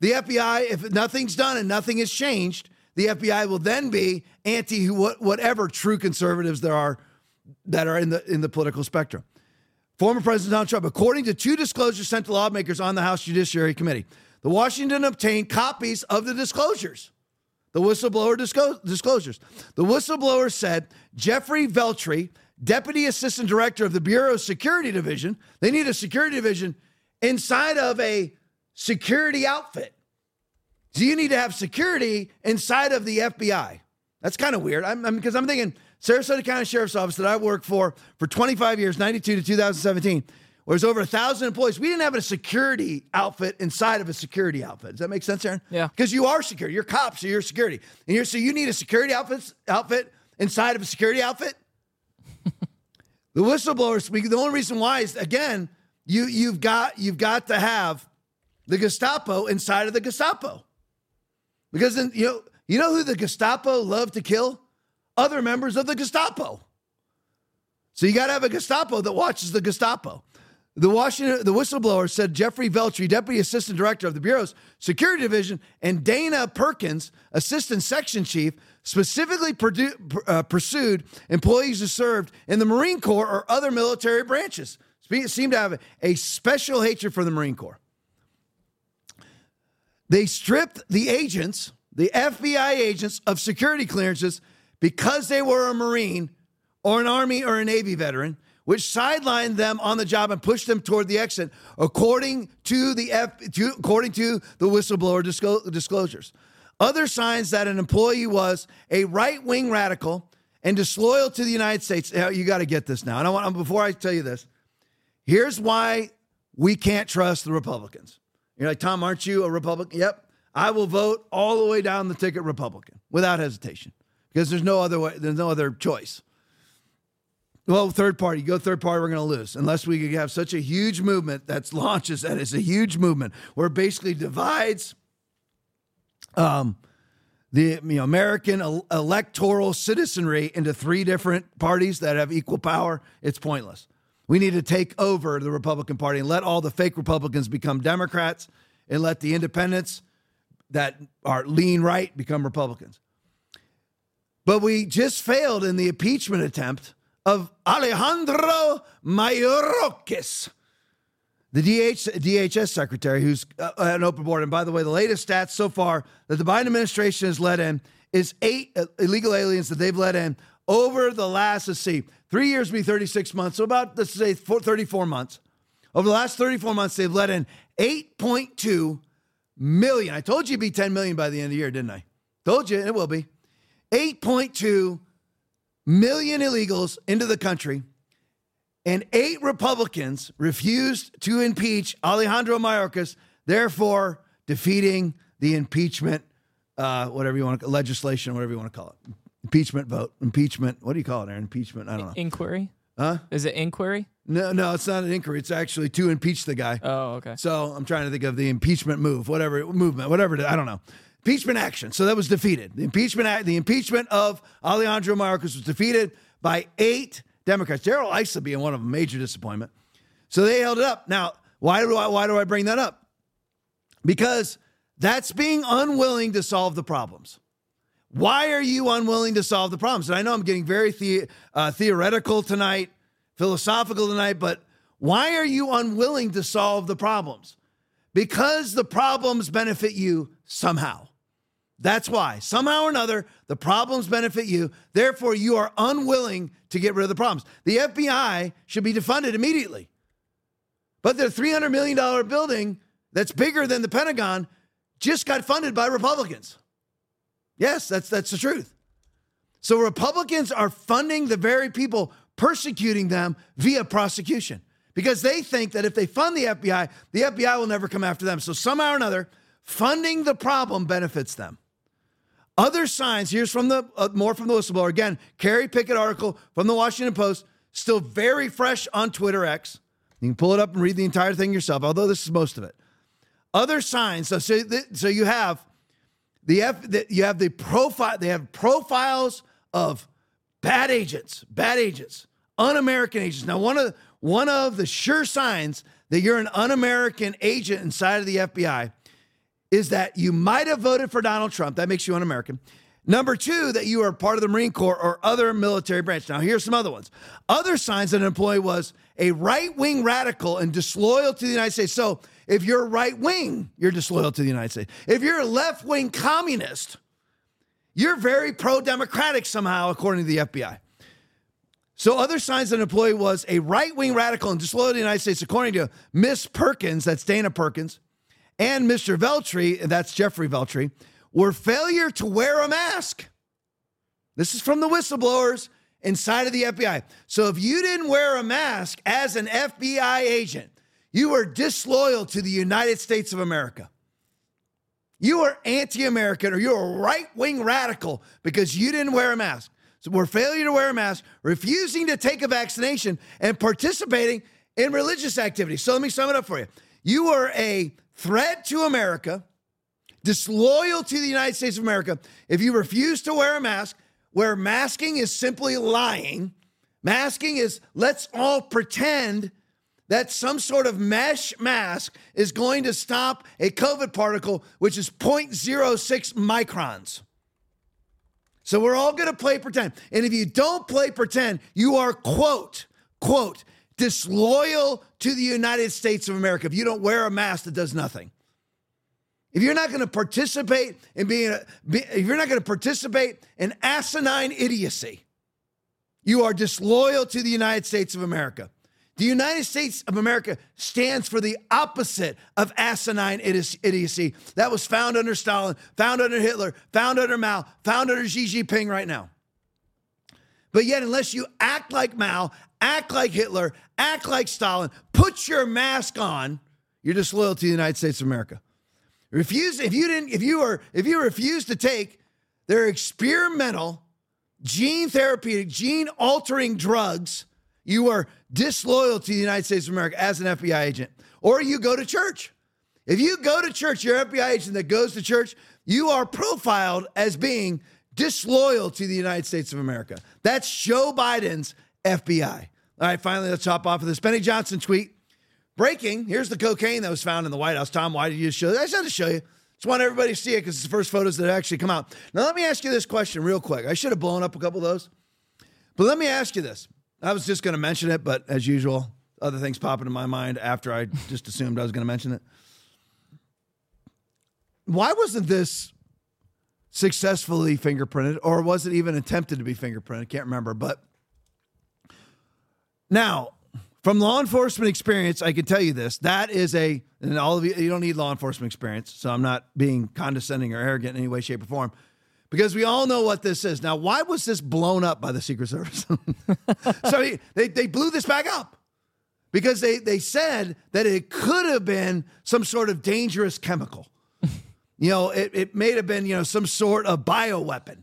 the F B I, if nothing's done and nothing has changed, the F B I will then be anti whatever true conservatives there are that are in the in the political spectrum. Former President Donald Trump, according to two disclosures sent to lawmakers on the House Judiciary Committee, The Washington obtained copies of the disclosures, the whistleblower disclo- disclosures. The whistleblower said Jeffrey Veltri, Deputy Assistant Director of the Bureau of Security Division, they need a security division inside of a security outfit. So you need to have security inside of the F B I. That's kind of weird. I'm because I'm, I'm thinking Sarasota County Sheriff's Office that I worked for for twenty-five years, ninety-two to twenty seventeen, where there's over a thousand employees. We didn't have a security outfit inside of a security outfit. Does that make sense, Aaron? Yeah. Because you are security. You're cops, so you're security. And you're so you need a security outfit outfit inside of a security outfit. The whistleblowers. We, the only reason why is again you you've got you've got to have the Gestapo inside of the Gestapo. Because then, you know, you know who the Gestapo loved to kill? Other members of the Gestapo. So you got to have a Gestapo that watches the Gestapo. The Washington, the whistleblower said Jeffrey Veltri, Deputy Assistant Director of the Bureau's Security Division, and Dana Perkins, Assistant Section Chief, specifically produ- uh, pursued employees who served in the Marine Corps or other military branches. It seemed to have a special hatred for the Marine Corps. They stripped the agents, the F B I agents, of security clearances because they were a Marine or an Army or a Navy veteran, which sidelined them on the job and pushed them toward the exit, according to the F, to, according to the whistleblower disclo- disclosures. Other signs that an employee was a right-wing radical and disloyal to the United States. Now, you got to get this now. And I want before I tell you this, here's why we can't trust the Republicans. You're like, Tom, aren't you a Republican? Yep. I will vote all the way down the ticket Republican without hesitation because there's no other way. There's no other choice. Well, third party, you go third party, we're going to lose unless we have such a huge movement that's launches. That is a huge movement where it basically divides um, the you know, American electoral citizenry into three different parties that have equal power. It's pointless. We need to take over the Republican Party and let all the fake Republicans become Democrats and let the independents that are lean right become Republicans. But we just failed in the impeachment attempt of Alejandro Mayorkas, the D H, D H S secretary, who's an open board. And by the way, the latest stats so far that the Biden administration has let in is eight illegal aliens that they've let in over the last, let's see, three years would be thirty-six months. So about, let's say, thirty-four months. Over the last thirty-four months, they've let in eight point two million. I told you it'd be ten million by the end of the year, didn't I? Told you, it will be. eight point two million illegals into the country, and eight Republicans refused to impeach Alejandro Mayorkas, therefore defeating the impeachment, uh, whatever you want to, legislation, whatever you want to call it. Impeachment vote. Impeachment. What do you call it, Aaron? Impeachment. I don't know. Inquiry? Huh? Is it inquiry? No, no, it's not an inquiry. It's actually to impeach the guy. Oh, okay. So I'm trying to think of the impeachment move, whatever movement, whatever. I don't know. Impeachment action. So that was defeated. The impeachment act, the impeachment of Alejandro Mayorkas was defeated by eight Democrats. Darrell Issa being one of them, major disappointment. So they held it up. Now, why do I, why do I bring that up? Because that's being unwilling to solve the problems. Why are you unwilling to solve the problems? And I know I'm getting very the, uh, theoretical tonight, philosophical tonight, but why are you unwilling to solve the problems? Because the problems benefit you somehow. That's why. Somehow or another, the problems benefit you. Therefore, you are unwilling to get rid of the problems. The F B I should be defunded immediately. But their three hundred million dollars building that's bigger than the Pentagon just got funded by Republicans. Yes, that's that's the truth. So Republicans are funding the very people persecuting them via prosecution because they think that if they fund the F B I, the F B I will never come after them. So somehow or another, funding the problem benefits them. Other signs, here's from the uh, more from the whistleblower. Again, Kerry Pickett article from the Washington Post, still very fresh on Twitter X. You can pull it up and read the entire thing yourself, although this is most of it. Other signs, so, so, th- so you have... The F, the, you have the profile. They have profiles of bad agents, bad agents, un-American agents. Now, one of one of the sure signs that you're an un-American agent inside of the F B I is that you might have voted for Donald Trump. That makes you un-American. Number two, that you are part of the Marine Corps or other military branch. Now, here's some other ones. Other signs that an employee was a right-wing radical and disloyal to the United States. So if you're right-wing, you're disloyal to the United States. If you're a left-wing communist, you're very pro-democratic somehow, according to the F B I. So other signs that an employee was a right-wing radical and disloyal to the United States, according to Miss Perkins, that's Dana Perkins, and Mister Veltri, that's Jeffrey Veltri, were failure to wear a mask. This is from the whistleblowers inside of the F B I. So if you didn't wear a mask as an F B I agent, you were disloyal to the United States of America. You are anti-American, or you're a right-wing radical because you didn't wear a mask. So we're failure to wear a mask, refusing to take a vaccination, and participating in religious activities. So let me sum it up for you. You are a threat to America, disloyal to the United States of America, if you refuse to wear a mask, where masking is simply lying. Masking is, let's all pretend that some sort of mesh mask is going to stop a COVID particle, which is zero point zero six microns. So we're all going to play pretend. And if you don't play pretend, you are, quote, quote, disloyal to the United States of America. If you don't wear a mask, that does nothing. If you're not going to participate in being, a, be, if you're not going to participate in asinine idiocy, you are disloyal to the United States of America. The United States of America stands for the opposite of asinine idiocy that was found under Stalin, found under Hitler, found under Mao, found under Xi Jinping right now. But yet, unless you act like Mao, act like Hitler, act like Stalin, put your mask on, you're disloyal to the United States of America. Refuse if you didn't if you were if you refuse to take their experimental gene therapeutic gene altering drugs, you are disloyal to the United States of America as an F B I agent. Or you go to church. If you go to church, you're an F B I agent that goes to church, you are profiled as being disloyal to the United States of America. That's Joe Biden's F B I. All right, finally, let's hop off of this Benny Johnson tweet. Breaking, here's the cocaine that was found in the White House. Tom, why did you show that? I just had to show you. Just want everybody to see it because it's the first photos that actually come out. Now, let me ask you this question real quick. I should have blown up a couple of those. But let me ask you this. I was just going to mention it, but as usual, other things pop into my mind after I just assumed I was going to mention it. Why wasn't this successfully fingerprinted, or was it even attempted to be fingerprinted? I can't remember, but now, from law enforcement experience, I can tell you this. That is a, and all of you, you don't need law enforcement experience, so I'm not being condescending or arrogant in any way, shape, or form, because we all know what this is. Now, why was this blown up by the Secret Service? So they, they blew this back up because they, they said that it could have been some sort of dangerous chemical. You know, it, it may have been, you know, some sort of bioweapon.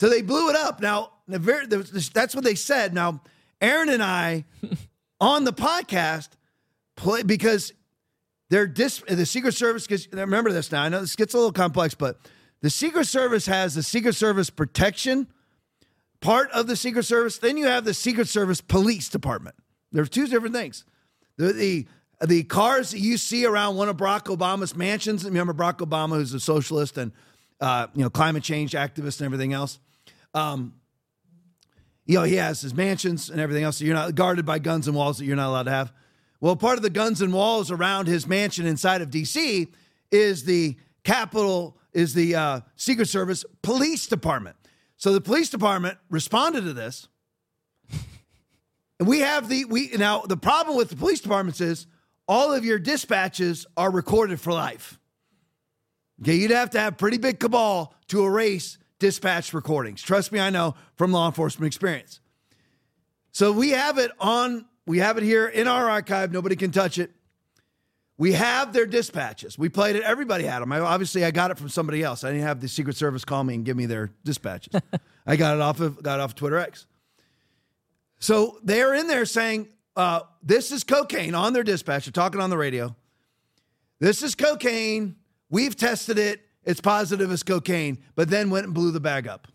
So they blew it up. Now, the very, the, that's what they said. Now, Aaron and I... on the podcast, play, because they're dis- the Secret Service, because remember this now, I know this gets a little complex, but the Secret Service has the Secret Service protection, part of the Secret Service. Then you have the Secret Service Police Department. There's two different things. The, the, the cars that you see around one of Barack Obama's mansions, remember Barack Obama, who's a socialist and uh, you know, climate change activist and everything else, um, you know, he has his mansions and everything else. So you're not guarded by guns and walls that you're not allowed to have. Well, part of the guns and walls around his mansion inside of D C is the Capitol, is the uh, Secret Service Police Department. So the police department responded to this. And we have the, we now the problem with the police departments is all of your dispatches are recorded for life. Okay, you'd have to have pretty big cabal to erase dispatch recordings. Trust me, I know from law enforcement experience. So we have it on, we have it here in our archive. Nobody can touch it. We have their dispatches. We played it. Everybody had them. I, obviously, I got it from somebody else. I didn't have the Secret Service call me and give me their dispatches. I got it off of got it off Twitter X. So they're in there saying, uh, this is cocaine on their dispatch. They're talking on the radio. This is cocaine. We've tested it. It's positive as cocaine, but then went and blew the bag up.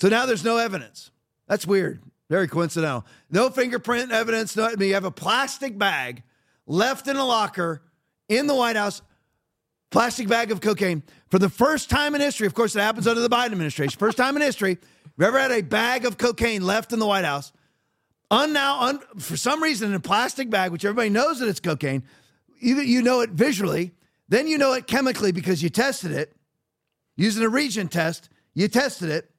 So now there's no evidence. That's weird. Very coincidental. No fingerprint evidence. No, I mean, you have a plastic bag left in a locker in the White House plastic bag of cocaine for the first time in history. Of course, it happens under the Biden administration. First time in history. We ever had a bag of cocaine left in the White House. Un now, un, for some reason, in a plastic bag, which everybody knows that it's cocaine. You, you know it visually. Then you know it chemically because you tested it. Using a region test, you tested it.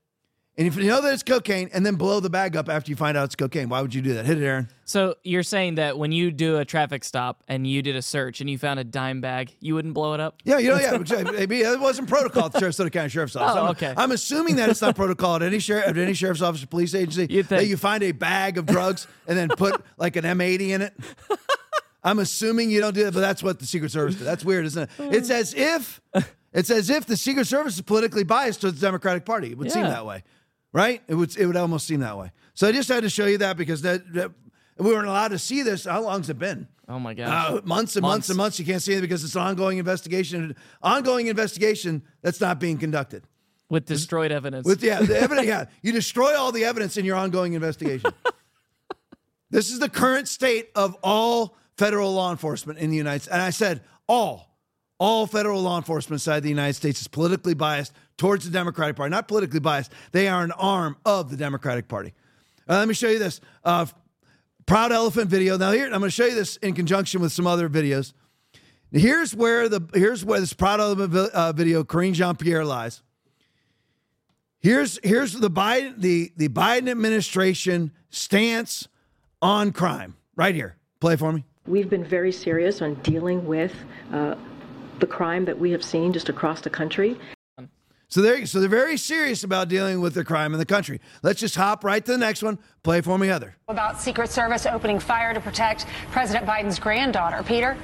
And if you know that it's cocaine, and then blow the bag up after you find out it's cocaine. Why would you do that? Hit it, Aaron. So you're saying that when you do a traffic stop and you did a search and you found a dime bag, you wouldn't blow it up? Yeah, you know, yeah. It wasn't protocol at the Sarasota County Sheriff's Office. Oh, I'm, okay. I'm assuming that it's not protocol at any, sheriff, at any sheriff's office or police agency you that you find a bag of drugs and then put like an M eighty in it. I'm assuming you don't do that, but that's what the Secret Service did. That's weird, isn't it? It's as if it's as if the Secret Service is politically biased towards the Democratic Party. It would yeah. seem that way. Right? It would it would almost seem that way. So I just had to show you that because that, that we weren't allowed to see this. How long's it been? Oh my gosh! Uh, months and months. months and months. You can't see it because it's an ongoing investigation. Ongoing investigation that's not being conducted with destroyed evidence. With yeah, the evidence. Yeah, you destroy all the evidence in your ongoing investigation. This is the current state of all federal law enforcement in the United States. And I said all, all federal law enforcement side of the United States is politically biased towards the Democratic Party. Not politically biased. They are an arm of the Democratic Party. Uh, let me show you this. Uh, proud elephant video. Now here, I'm going to show you this in conjunction with some other videos. Here's where the here's where this proud elephant uh, video, Corine Jean-Pierre lies. Here's here's the Biden the the Biden administration stance on crime. Right here. Play for me. We've been very serious on dealing with uh, the crime that we have seen just across the country. So they're, so they're very serious about dealing with the crime in the country. Let's just hop right to the next one. Play for me, Heather. About Secret Service opening fire to protect President Biden's granddaughter. Peter?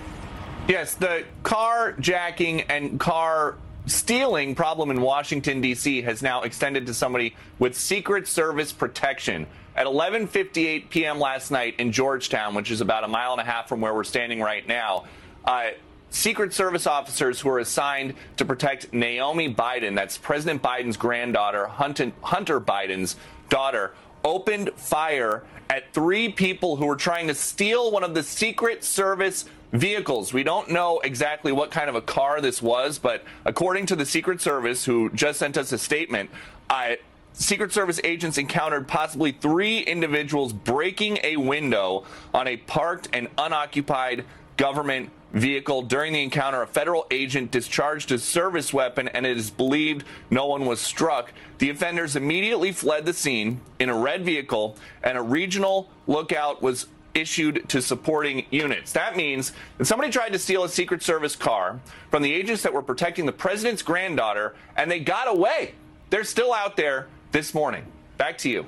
Yes, the carjacking and car stealing problem in Washington, D C has now extended to somebody with Secret Service protection. At eleven fifty-eight p.m. last night in Georgetown, which is about a mile and a half from where we're standing right now, uh, Secret Service officers who are assigned to protect Naomi Biden, that's President Biden's granddaughter, Hunter, Hunter Biden's daughter, opened fire at three people who were trying to steal one of the Secret Service vehicles. We don't know exactly what kind of a car this was, but according to the Secret Service, who just sent us a statement, I... Secret Service agents encountered possibly three individuals breaking a window on a parked and unoccupied government vehicle. During the encounter, a federal agent discharged his service weapon, and it is believed no one was struck. The offenders immediately fled the scene in a red vehicle, and a regional lookout was issued to supporting units. That means that somebody tried to steal a Secret Service car from the agents that were protecting the president's granddaughter, and they got away. They're still out there this morning. Back to you.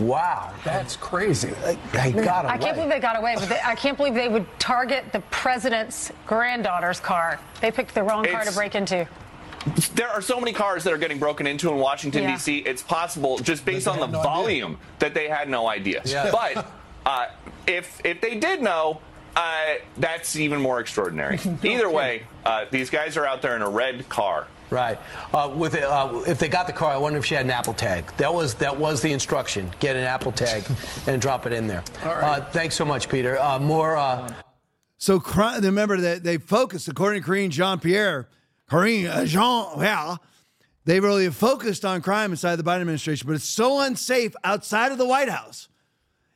Wow, that's crazy. They got away. I can't believe they got away, but they, I can't believe they would target the president's granddaughter's car. They picked the wrong it's, car to break into. There are so many cars that are getting broken into in Washington, yeah. D C. It's possible, just based on the no volume, idea. that they had no idea. Yeah. But uh, if if they did know, uh, that's even more extraordinary. Either way, uh, these guys are out there in a red car. Right. Uh, with uh, if they got the car, I wonder if she had an Apple tag. That was that was the instruction. Get an Apple tag and drop it in there. All right. Uh, thanks so much, Peter. Uh, more. Uh... So crime, remember that they, they focused, according to Corine Jean-Pierre, Corine uh, Jean, yeah, they really have focused on crime inside the Biden administration, but it's so unsafe outside of the White House.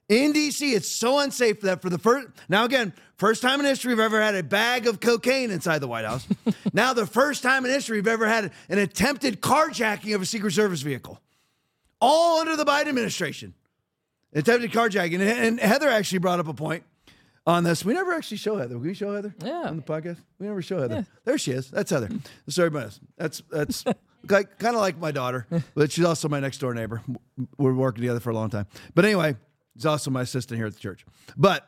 In D C, it's so unsafe that for the first, now again, first time in history we've ever had a bag of cocaine inside the White House. Now the first time in history we've ever had an attempted carjacking of a Secret Service vehicle. All under the Biden administration. Attempted carjacking. And Heather actually brought up a point on this. We never actually show Heather. Can we show Heather? Yeah. On the podcast? We never show Heather. Yeah. There she is. That's Heather. Sorry about this. That's, that's. like, kind of like my daughter, but she's also my next door neighbor. We're working together for a long time. But anyway, she's also my assistant here at the church. But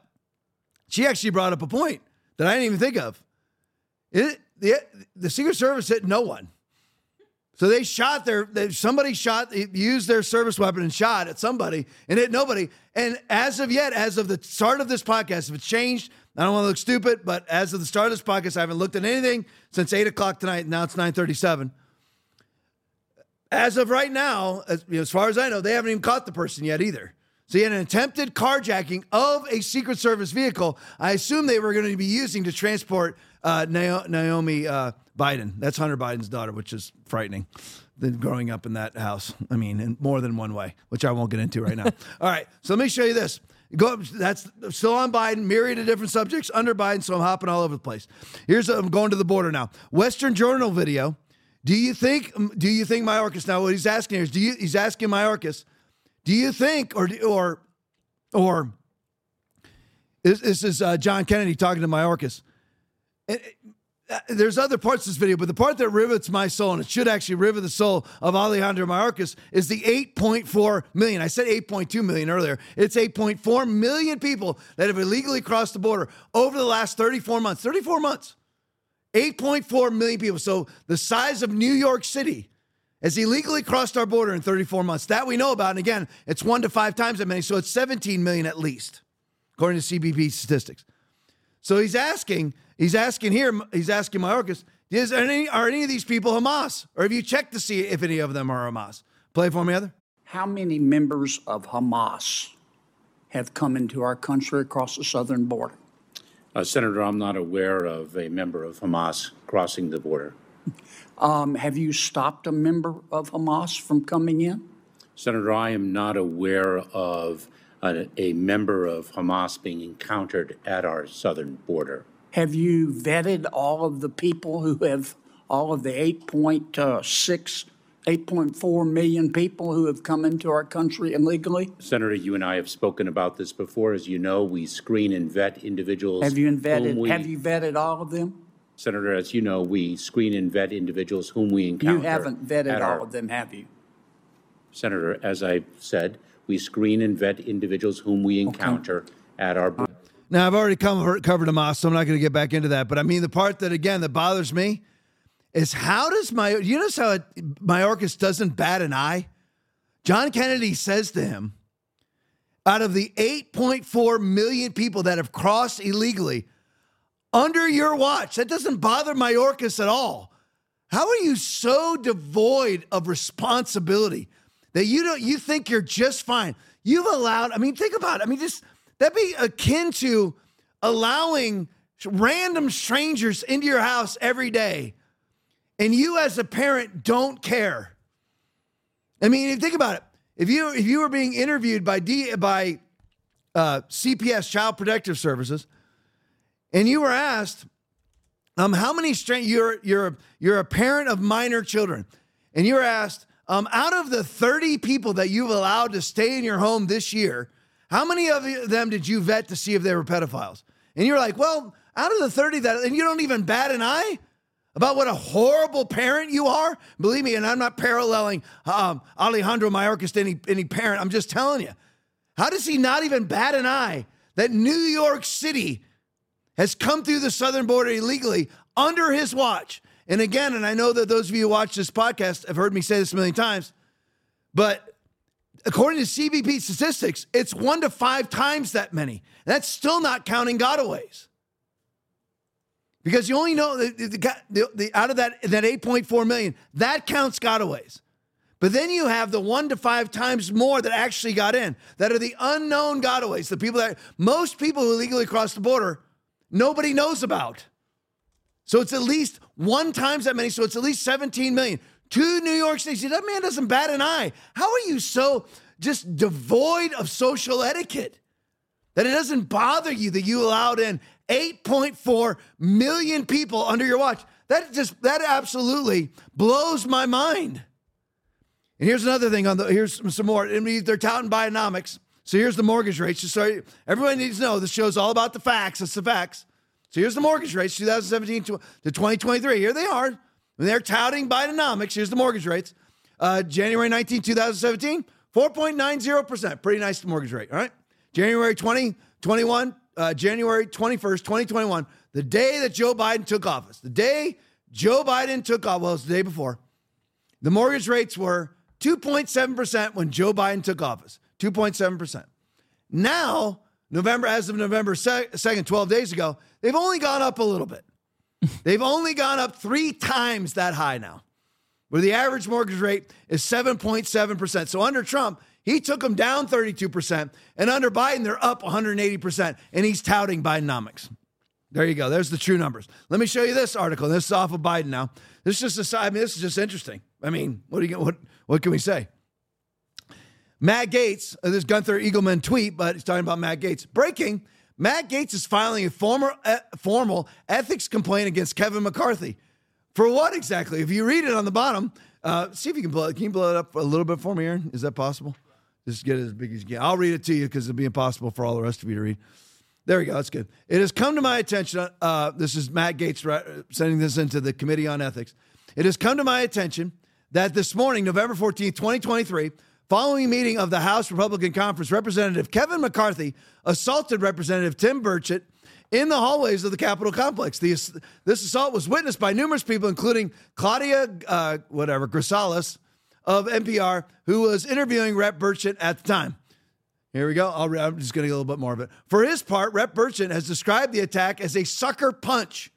she actually brought up a point that I didn't even think of. It, the, the Secret Service hit no one. So they shot their, they, somebody shot, used their service weapon and shot at somebody and hit nobody. And as of yet, as of the start of this podcast, if it's changed, I don't want to look stupid, but as of the start of this podcast, I haven't looked at anything since eight o'clock tonight, and now it's nine thirty-seven. As of right now, as, you know, as far as I know, they haven't even caught the person yet either. So he had an attempted carjacking of a Secret Service vehicle. I assume they were going to be using to transport Uh, Naomi uh, Biden. That's Hunter Biden's daughter, which is frightening. Growing up in that house. I mean, in more than one way, which I won't get into right now. All right. So let me show you this. Go, that's still on Biden, myriad of different subjects under Biden. So I'm hopping all over the place. Here's, I'm going to the border now. Western Journal video. Do you think, do you think Mayorkas, now what he's asking here is, do you, he's asking Mayorkas, do you think, or, or, or, this, this is uh, John Kennedy talking to Mayorkas. It, it, There's other parts of this video, but the part that rivets my soul, and it should actually rivet the soul of Alejandro Mayorkas, is the eight point four million. I said eight point two million earlier. It's eight point four million people that have illegally crossed the border over the last thirty-four months. thirty-four months. eight point four million people. So the size of New York City has illegally crossed our border in thirty-four months. That we know about. And again, it's one to five times that many. So it's seventeen million at least, according to C B P statistics. So he's asking... He's asking here, he's asking Mayorkas, is, are, any, are any of these people Hamas? Or have you checked to see if any of them are Hamas? Play for me, Heather. How many members of Hamas have come into our country across the southern border? Uh, Senator, I'm not aware of a member of Hamas crossing the border. Um, have you stopped a member of Hamas from coming in? Senator, I am not aware of a, a member of Hamas being encountered at our southern border. Have you vetted all of the people who have, all of the eight point six, eight point four million people who have come into our country illegally? Senator, you and I have spoken about this before. As you know, we screen and vet individuals. Have you vetted, we, have you vetted all of them? Senator, as you know, we screen and vet individuals whom we encounter. You haven't vetted all our, of them, have you? Senator, as I said, we screen and vet individuals whom we encounter okay. at our border. Now, I've already covered Hamas, so I'm not going to get back into that. But, I mean, the part that, again, that bothers me is how does my... You notice how it, Mayorkas doesn't bat an eye? John Kennedy says to him, out of the eight point four million people that have crossed illegally, under your watch, that doesn't bother Mayorkas at all. How are you so devoid of responsibility that you don't you think you're just fine? You've allowed... I mean, think about it. I mean, just... That'd be akin to allowing random strangers into your house every day, and you as a parent don't care. I mean, think about it. If you if you were being interviewed by D, by uh, C P S, Child Protective Services, and you were asked, um, how many strangers you're you're you're a parent of minor children, and you were asked, um, out of the thirty people that you've allowed to stay in your home this year, how many of them did you vet to see if they were pedophiles? And you're like, well, out of the thirty that, and you don't even bat an eye about what a horrible parent you are? Believe me, and I'm not paralleling um, Alejandro Mayorkas to any, any parent. I'm just telling you. How does he not even bat an eye that New York City has come through the southern border illegally under his watch? And again, and I know that those of you who watch this podcast have heard me say this a million times, but according to C B P statistics, it's one to five times that many. That's still not counting gotaways. Because you only know, the, the, the, the, out of that, that eight point four million, that counts gotaways. But then you have the one to five times more that actually got in, that are the unknown gotaways, the people that, most people who illegally cross the border, nobody knows about. So it's at least one times that many, so it's at least seventeen million. To New York City. See, that man doesn't bat an eye. How are you so just devoid of social etiquette that it doesn't bother you that you allowed in eight point four million people under your watch? That just, that absolutely blows my mind. And here's another thing on the, here's some more. I mean, they're touting Bidenomics. So here's the mortgage rates. Just so everybody needs to know, this show's all about the facts. It's the facts. So here's the mortgage rates, two thousand seventeen to twenty twenty-three. Here they are. When they're touting Bidenomics, here's the mortgage rates. Uh, January nineteenth, twenty seventeen, four point nine zero percent. Pretty nice mortgage rate, all right? January twenty twenty-one, uh, January twenty-first, twenty twenty-one, the day that Joe Biden took office. The day Joe Biden took office, well, it's the day before, the mortgage rates were two point seven percent when Joe Biden took office, two point seven percent. Now, November, as of November second, twelve days ago, they've only gone up a little bit. They've only gone up three times that high now, where the average mortgage rate is seven point seven percent. So under Trump, he took them down thirty-two percent. And under Biden, they're up one hundred eighty percent. And he's touting Bidenomics. There you go. There's the true numbers. Let me show you this article. This is off of Biden now. This is just a, I mean, this is just interesting. I mean, what do you what what can we say? Matt Gaetz, this Gunther Eagleman tweet, but he's talking about Matt Gaetz. Breaking: Matt Gaetz is filing a former uh, formal ethics complaint against Kevin McCarthy. For what exactly? If you read it on the bottom, uh, see if you can blow it. Can you blow it up a little bit for me, Aaron? Is that possible? Just get it as big as you can. I'll read it to you because it'll be impossible for all the rest of you to read. There we go. That's good. It has come to my attention. Uh, this is Matt Gaetz sending this into the Committee on Ethics. It has come to my attention that this morning, November fourteenth, twenty twenty-three, following a meeting of the House Republican Conference, Representative Kevin McCarthy assaulted Representative Tim Burchett in the hallways of the Capitol complex. The, this assault was witnessed by numerous people, including Claudia, uh, whatever, Grisales of N P R, who was interviewing Rep Burchett at the time. Here we go. I'll, I'm just going to get a little bit more of it. For his part, Rep Burchett has described the attack as a sucker punch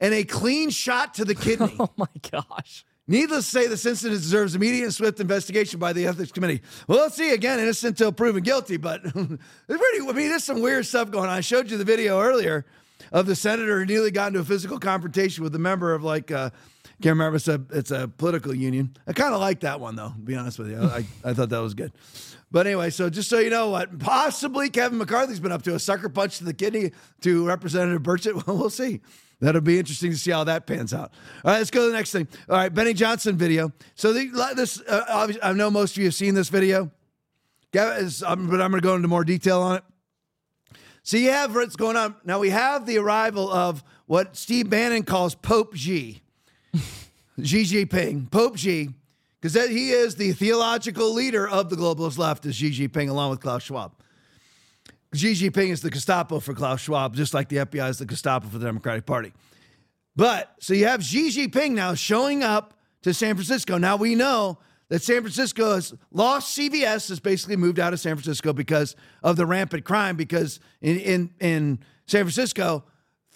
and a clean shot to the kidney. Oh, my gosh. Needless to say, this incident deserves immediate and swift investigation by the Ethics Committee. Well, let's see. Again, innocent until proven guilty, but it's pretty, I mean, there's some weird stuff going on. I showed you the video earlier of the senator who nearly got into a physical confrontation with a member of, like, uh, I can't remember, it's a, it's a political union. I kind of like that one, though, to be honest with you. I, I, I thought that was good. But anyway, so just so you know what possibly Kevin McCarthy's been up to, a sucker punch to the kidney to Representative Burchett. Well, we'll see. That'll be interesting to see how that pans out. All right, let's go to the next thing. All right, Benny Johnson video. So the, this, uh, obviously, I know most of you have seen this video, but I'm going to go into more detail on it. So you have what's going on. Now we have the arrival of what Steve Bannon calls Pope Xi, Xi Jinping, Pope Xi. Because he is the theological leader of the globalist left, is Xi Jinping, along with Klaus Schwab. Xi Jinping is the Gestapo for Klaus Schwab, just like the F B I is the Gestapo for the Democratic Party. But, so you have Xi Jinping now showing up to San Francisco. Now, we know that San Francisco has lost C V S, has basically moved out of San Francisco because of the rampant crime, because in, in, in San Francisco,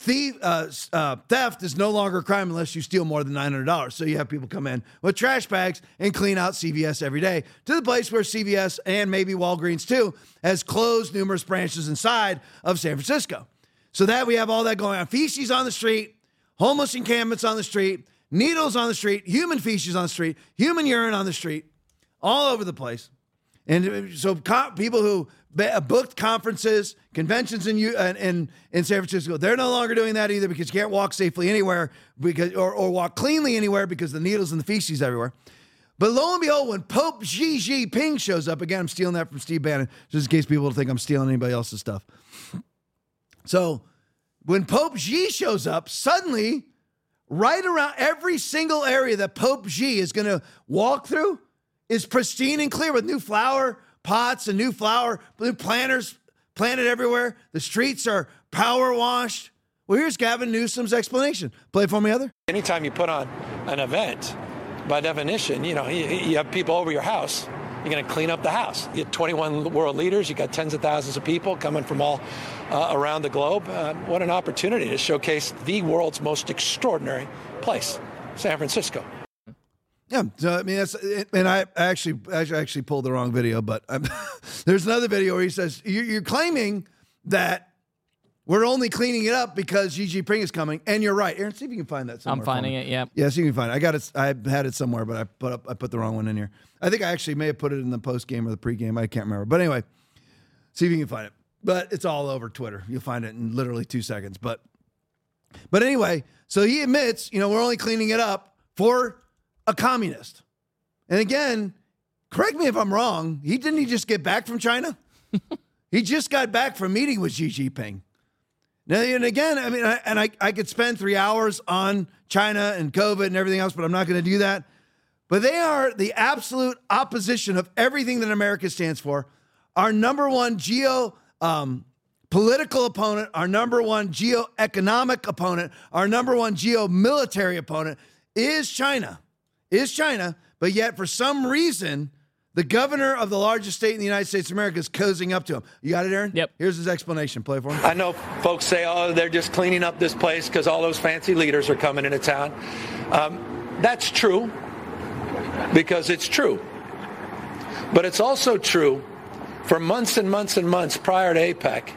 The, uh, uh, theft is no longer a crime unless you steal more than nine hundred dollars. So you have people come in with trash bags and clean out C V S every day, to the place where C V S and maybe Walgreens too has closed numerous branches inside of San Francisco. So that we have all that going on. Feces on the street, homeless encampments on the street, needles on the street, human feces on the street, human urine on the street, all over the place. And so people who booked conferences, conventions in, in in San Francisco, they're no longer doing that either, because you can't walk safely anywhere because or, or walk cleanly anywhere because the needles and the feces everywhere. But lo and behold, when Pope Xi Jinping shows up, again, I'm stealing that from Steve Bannon, just in case people think I'm stealing anybody else's stuff. So when Pope Xi shows up, suddenly, right around every single area that Pope Xi is going to walk through is pristine and clear, with new flower pots and new flower, new planters planted everywhere. The streets are power washed. Well, here's Gavin Newsom's explanation. Play for me, Heather. Anytime you put on an event, by definition, you know, you, you have people over your house. You're going to clean up the house. You have twenty-one world leaders. You got tens of thousands of people coming from all uh, around the globe. Uh, what an opportunity to showcase the world's most extraordinary place, San Francisco. Yeah, so, I mean, that's, and I actually, I actually pulled the wrong video, but I'm, there's another video where he says, you're claiming that we're only cleaning it up because Xi Jinping is coming, and you're right. Aaron, see if you can find that somewhere. I'm finding it, yeah. Yeah, see if you can find it. I got it, I had it somewhere, but I put up, I put the wrong one in here. I think I actually may have put it in the post-game or the pre-game. I can't remember. But anyway, see if you can find it. But it's all over Twitter. You'll find it in literally two seconds. But, but anyway, so he admits, you know, we're only cleaning it up for a communist. And again, correct me if I'm wrong, he didn't he just get back from China? He just got back from meeting with Xi Jinping. Now, and again, I mean, I, and I, I could spend three hours on China and COVID and everything else, but I'm not going to do that. But they are the absolute opposition of everything that America stands for. Our number one geo um, political opponent, our number one geo-economic opponent, our number one geo-military opponent is China. is China, but yet for some reason, the governor of the largest state in the United States of America is cozying up to him. You got it, Aaron? Yep. Here's his explanation. Play for him. I know folks say, oh, they're just cleaning up this place because all those fancy leaders are coming into town. Um, that's true, because it's true. But it's also true for months and months and months prior to AIPAC,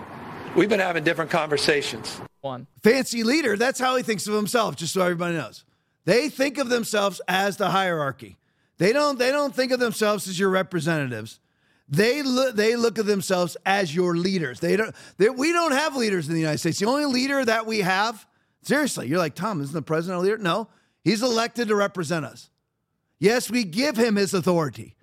we've been having different conversations. one. Fancy leader, that's how he thinks of himself, just so everybody knows. They think of themselves as the hierarchy. They don't they don't think of themselves as your representatives. They look they look at themselves as your leaders. They don't they, we don't have leaders in the United States. The only leader that we have, seriously, you're like, Tom, isn't the president a leader? No, he's elected to represent us. Yes, we give him his authority.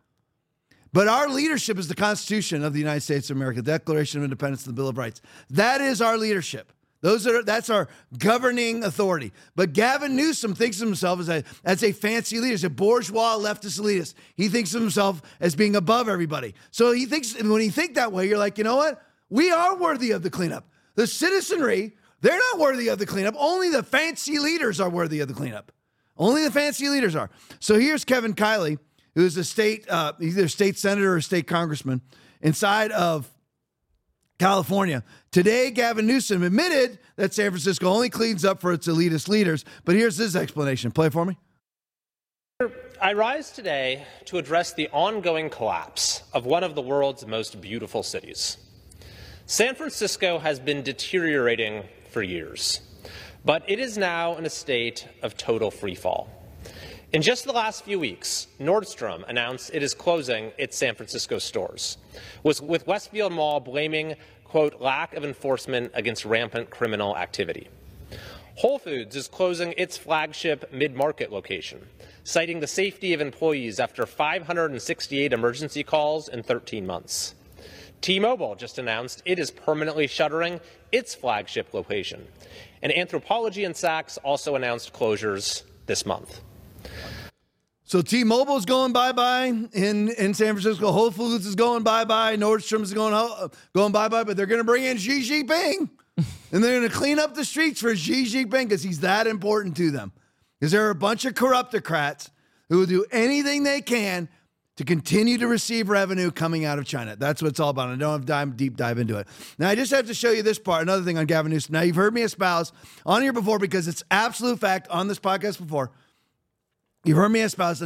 But our leadership is the Constitution of the United States of America, the Declaration of Independence, and the Bill of Rights. That is our leadership. Those are that's our governing authority. But Gavin Newsom thinks of himself as a as a fancy leader, as a bourgeois leftist elitist. He thinks of himself as being above everybody. So he thinks, and when you think that way, you're like, you know what? We are worthy of the cleanup. The citizenry, they're not worthy of the cleanup. Only the fancy leaders are worthy of the cleanup. Only the fancy leaders are. So here's Kevin Kiley, who is a state, uh, either state senator or state congressman inside of California. Today, Gavin Newsom admitted that San Francisco only cleans up for its elitist leaders. But here's his explanation. Play it for me. I rise today to address the ongoing collapse of one of the world's most beautiful cities. San Francisco has been deteriorating for years, but it is now in a state of total freefall. In just the last few weeks, Nordstrom announced it is closing its San Francisco stores, with Westfield Mall blaming, quote, lack of enforcement against rampant criminal activity. Whole Foods is closing its flagship mid-market location, citing the safety of employees after five hundred sixty-eight emergency calls in thirteen months. T-Mobile just announced it is permanently shuttering its flagship location. And Anthropology and Saks also announced closures this month. So T-Mobile's going bye-bye in, in San Francisco. Whole Foods is going bye-bye. Nordstrom's going, uh, going bye-bye. But they're going to bring in Xi Jinping. And they're going to clean up the streets for Xi Jinping because he's that important to them. Because there are a bunch of corruptocrats who will do anything they can to continue to receive revenue coming out of China. That's what it's all about. I don't have to dive, deep dive into it. Now, I just have to show you this part, another thing on Gavin Newsom. Now, you've heard me espouse on here before because it's absolute fact on this podcast before. You've heard me espouse.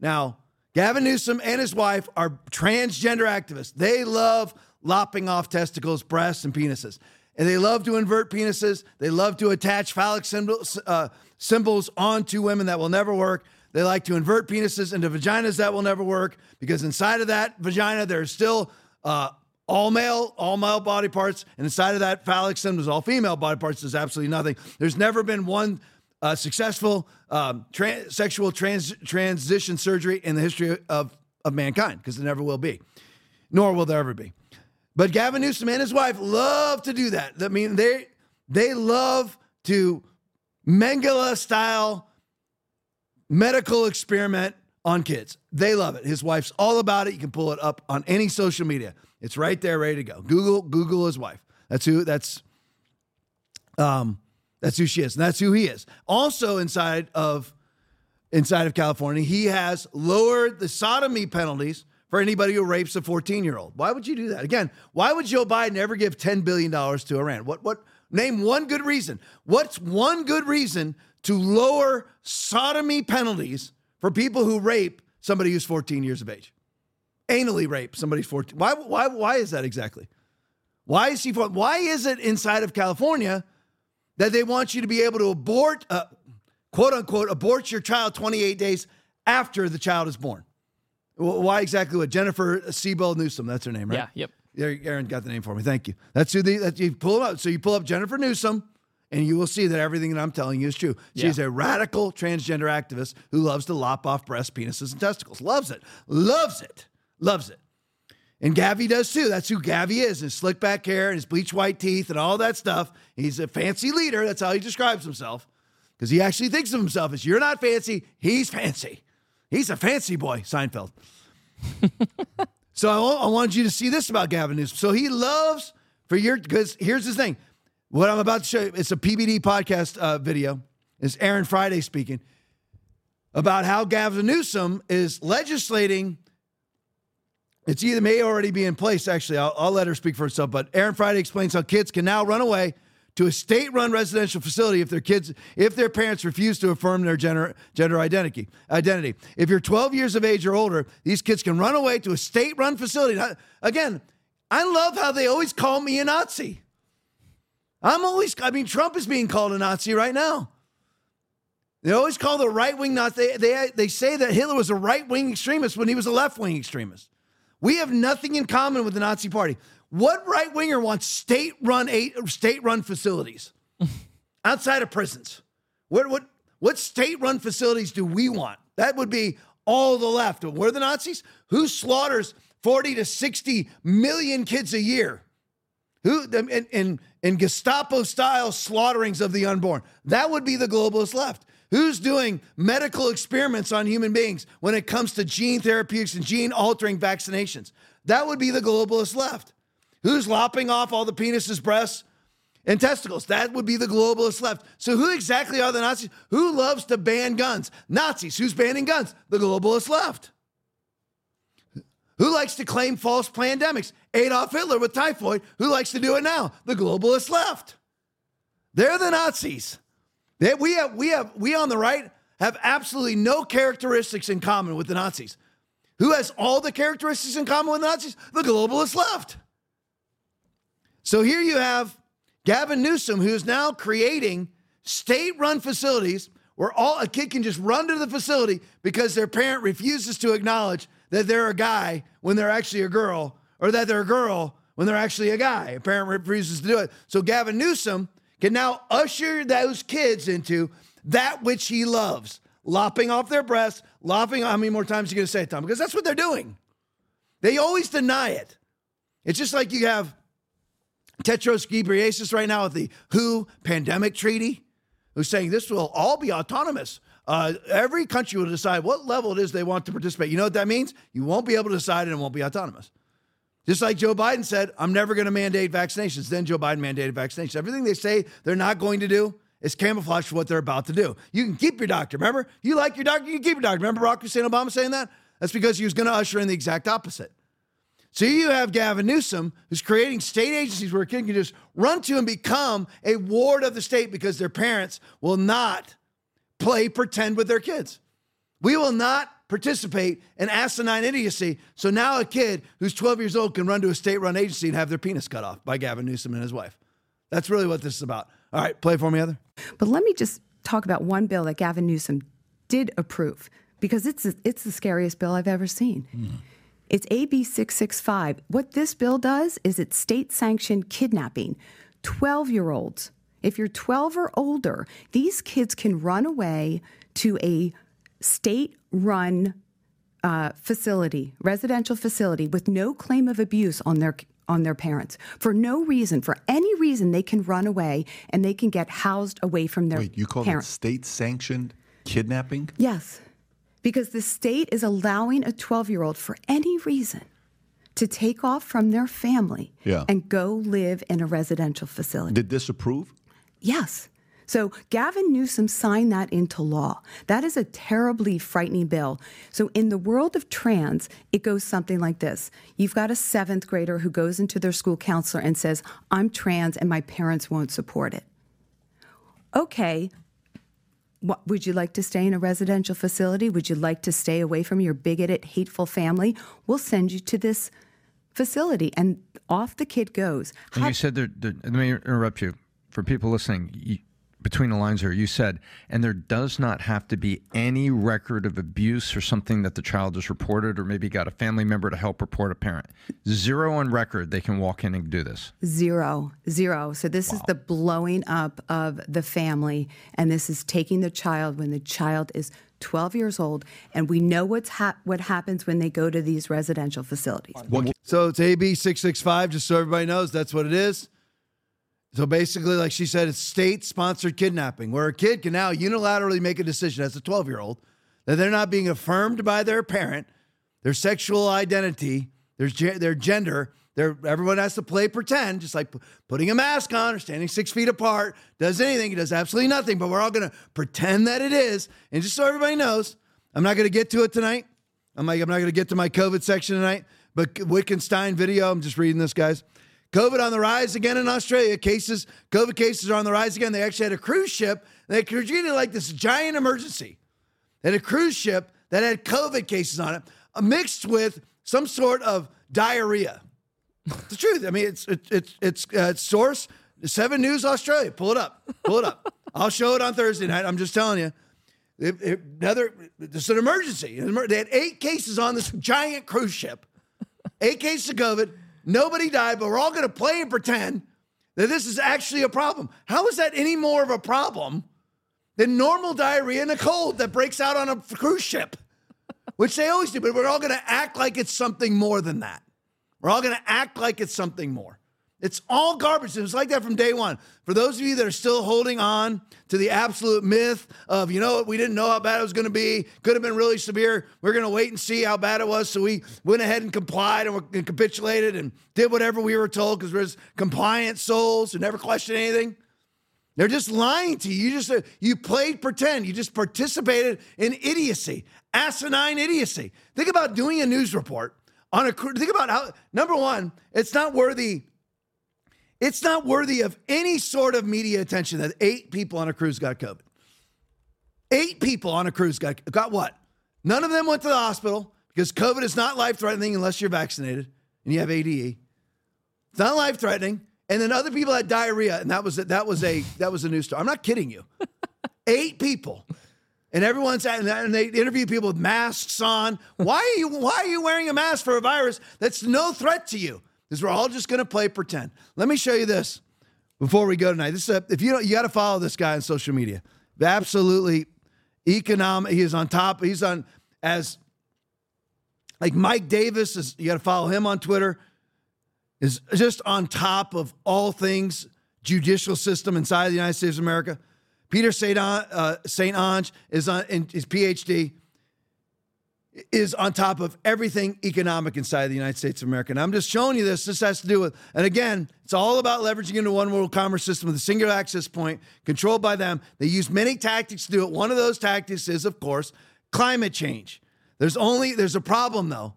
Now, Gavin Newsom and his wife are transgender activists. They love lopping off testicles, breasts, and penises. And they love to invert penises. They love to attach phallic symbols, uh, symbols onto women that will never work. They like to invert penises into vaginas that will never work because inside of that vagina, there's still uh, all male, all male body parts. And inside of that phallic symbols, all female body parts, there's absolutely nothing. There's never been one uh, successful um, trans- sexual trans- transition surgery in the history of, of mankind because there never will be, nor will there ever be. But Gavin Newsom and his wife love to do that. I mean, they, they love to Mengele-style medical experiment on kids. They love it. His wife's all about it. You can pull it up on any social media. It's right there, ready to go. Google, Google his wife. That's who, that's, um, that's who she is. And that's who he is. Also inside of, inside of California, he has lowered the sodomy penalties for anybody who rapes a fourteen year old. Why would you do that? Again, why would Joe Biden ever give ten billion dollars to Iran? What, what, name one good reason. What's one good reason to lower sodomy penalties for people who rape somebody who's fourteen years of age? Anally rape somebody's fourteen. Why, why, why is that exactly? Why is he, why is it inside of California that they want you to be able to abort, uh, quote unquote, abort your child twenty-eight days after the child is born? Why exactly what? Jennifer Siebel Newsom, that's her name, right? Yeah, yep. Aaron got the name for me, thank you. That's who the, that you pull up. So you pull up Jennifer Newsom, and you will see that everything that I'm telling you is true. She's yeah. a radical transgender activist who loves to lop off breasts, penises, and testicles. Loves it. Loves it. Loves it. And Gavi does too. That's who Gavi is. His slick back hair and his bleach white teeth and all that stuff. He's a fancy leader. That's how he describes himself. Because he actually thinks of himself as you're not fancy. He's fancy. He's a fancy boy. Seinfeld. So I, I wanted you to see this about Gavin Newsom. So he loves for your, because here's his thing. What I'm about to show you, it's a P B D podcast uh, video. It's Aaron Friday speaking about how Gavin Newsom is legislating. It's either may already be in place. Actually, I'll, I'll let her speak for herself. But Aaron Friday explains how kids can now run away to a state-run residential facility if their kids, if their parents refuse to affirm their gender gender identity. Identity. If you're twelve years of age or older, these kids can run away to a state-run facility. Again, I love how they always call me a Nazi. I'm always, I mean, Trump is being called a Nazi right now. They always call the right-wing Nazi. They, they, they say that Hitler was a right-wing extremist when he was a left-wing extremist. We have nothing in common with the Nazi party. What right-winger wants state-run state-run facilities outside of prisons? What, what, what state-run facilities do we want? That would be all the left. We're the Nazis? Who slaughters forty to sixty million kids a year? Who in, in, in Gestapo-style slaughterings of the unborn? That would be the globalist left. Who's doing medical experiments on human beings when it comes to gene therapeutics and gene-altering vaccinations? That would be the globalist left. Who's lopping off all the penises, breasts, and testicles? That would be the globalist left. So who exactly are the Nazis? Who loves to ban guns? Nazis. Who's banning guns? The globalist left. Who likes to claim false pandemics? Adolf Hitler with typhoid. Who likes to do it now? The globalist left. They're the Nazis. They, we have, we have, we on the right have absolutely no characteristics in common with the Nazis. Who has all the characteristics in common with the Nazis? The globalist left. So here you have Gavin Newsom, who is now creating state-run facilities where all a kid can just run to the facility because their parent refuses to acknowledge that they're a guy when they're actually a girl, or that they're a girl when they're actually a guy. A parent refuses to do it. So Gavin Newsom can now usher those kids into that which he loves, lopping off their breasts, lopping off. How many more times are you going to say it, Tom? Because that's what they're doing. They always deny it. It's just like you have Tedros Ghebreyesus right now with the W H O pandemic treaty, who's saying this will all be autonomous. Uh, every country will decide what level it is they want to participate. You know what that means? You won't be able to decide, and it won't be autonomous. Just like Joe Biden said, I'm never going to mandate vaccinations. Then Joe Biden mandated vaccinations. Everything they say they're not going to do is camouflage for what they're about to do. You can keep your doctor. Remember? You like your doctor, you can keep your doctor. Remember Barack Hussein Obama saying that? That's because he was going to usher in the exact opposite. So you have Gavin Newsom, who's creating state agencies where a kid can just run to and become a ward of the state because their parents will not play pretend with their kids. We will not participate in asinine idiocy. So now a kid who's twelve years old can run to a state-run agency and have their penis cut off by Gavin Newsom and his wife. That's really what this is about. All right, play for me, Heather. But let me just talk about one bill that Gavin Newsom did approve, because it's it's the scariest bill I've ever seen. Mm. It's A B six sixty-five. What this bill does is it's state-sanctioned kidnapping. twelve-year-olds, if you're twelve or older, these kids can run away to a state-run uh, facility, residential facility, with no claim of abuse on their on their parents. For no reason, for any reason, they can run away and they can get housed away from their parents. Wait, you call it state-sanctioned kidnapping? Yes. Because the state is allowing a twelve-year-old, for any reason, to take off from their family yeah. and go live in a residential facility. Did this approve? Yes. So Gavin Newsom signed that into law. That is a terribly frightening bill. So in the world of trans, it goes something like this. You've got a seventh grader who goes into their school counselor and says, I'm trans and my parents won't support it. Okay. What, would you like to stay in a residential facility? Would you like to stay away from your bigoted, hateful family? We'll send you to this facility. And off the kid goes. And How- you said, they're, they're, let me interrupt you. For people listening, you, between the lines here, you said, and there does not have to be any record of abuse or something that the child has reported, or maybe got a family member to help report a parent. Zero on record, they can walk in and do this. Zero, zero. So this wow. is the blowing up of the family, and this is taking the child when the child is twelve years old, and we know what's ha- what happens when they go to these residential facilities. So it's A B six sixty-five, just so everybody knows, that's what it is. So basically, like she said, it's state-sponsored kidnapping, where a kid can now unilaterally make a decision as a twelve-year-old that they're not being affirmed by their parent, their sexual identity, their, their gender. Their, everyone has to play pretend, just like p- putting a mask on or standing six feet apart. Does anything. It does absolutely nothing, but we're all going to pretend that it is. And just so everybody knows, I'm not going to get to it tonight. I'm, like, I'm not going to get to my COVID section tonight, but Wittgenstein video, I'm just reading this, guys. COVID on the rise again in Australia. Cases, COVID cases are on the rise again. They actually had a cruise ship. They treated it like this giant emergency. They had a cruise ship that had COVID cases on it, mixed with some sort of diarrhea. It's the truth. I mean, it's it, it, it's it's uh, source Seven News Australia. Pull it up. Pull it up. I'll show it on Thursday night. I'm just telling you. It, it, another, it's an emergency. They had eight cases on this giant cruise ship. Eight cases of COVID. Nobody died, but we're all going to play and pretend that this is actually a problem. How is that any more of a problem than normal diarrhea and a cold that breaks out on a cruise ship, which they always do? But we're all going to act like it's something more than that. We're all going to act like it's something more. It's all garbage. It was like that from day one. For those of you that are still holding on to the absolute myth of, you know, we didn't know how bad it was going to be. Could have been really severe. We're going to wait and see how bad it was. So we went ahead and complied and, and capitulated and did whatever we were told because we're compliant souls who never question anything. They're just lying to you. You just, you played pretend. You just participated in idiocy, asinine idiocy. Think about doing a news report on a, think about how, number one, it's not worthy It's not worthy of any sort of media attention that eight people on a cruise got COVID. Eight people on a cruise got, got what? None of them went to the hospital because COVID is not life-threatening unless you're vaccinated and you have A D E. It's not life-threatening. And then other people had diarrhea, and that was a, that was a that was a news story. I'm not kidding you. Eight people, and everyone's at, and they interview people with masks on. Why are you why are you wearing a mask for a virus that's no threat to you? Is we're all just going to play pretend. Let me show you this before we go tonight. This is a, if you don't, you got to follow this guy on social media. Absolutely economic. He is on top. He's on as like Mike Davis is. You got to follow him on Twitter. Is just on top of all things judicial system inside the United States of America. Peter Saint Uh, Saint Ange is on in his PhD. Is on top of everything economic inside the United States of America. And I'm just showing you this. This has to do with, and again, it's all about leveraging into one world commerce system with a single access point controlled by them. They use many tactics to do it. One of those tactics is, of course, climate change. There's only, there's a problem though.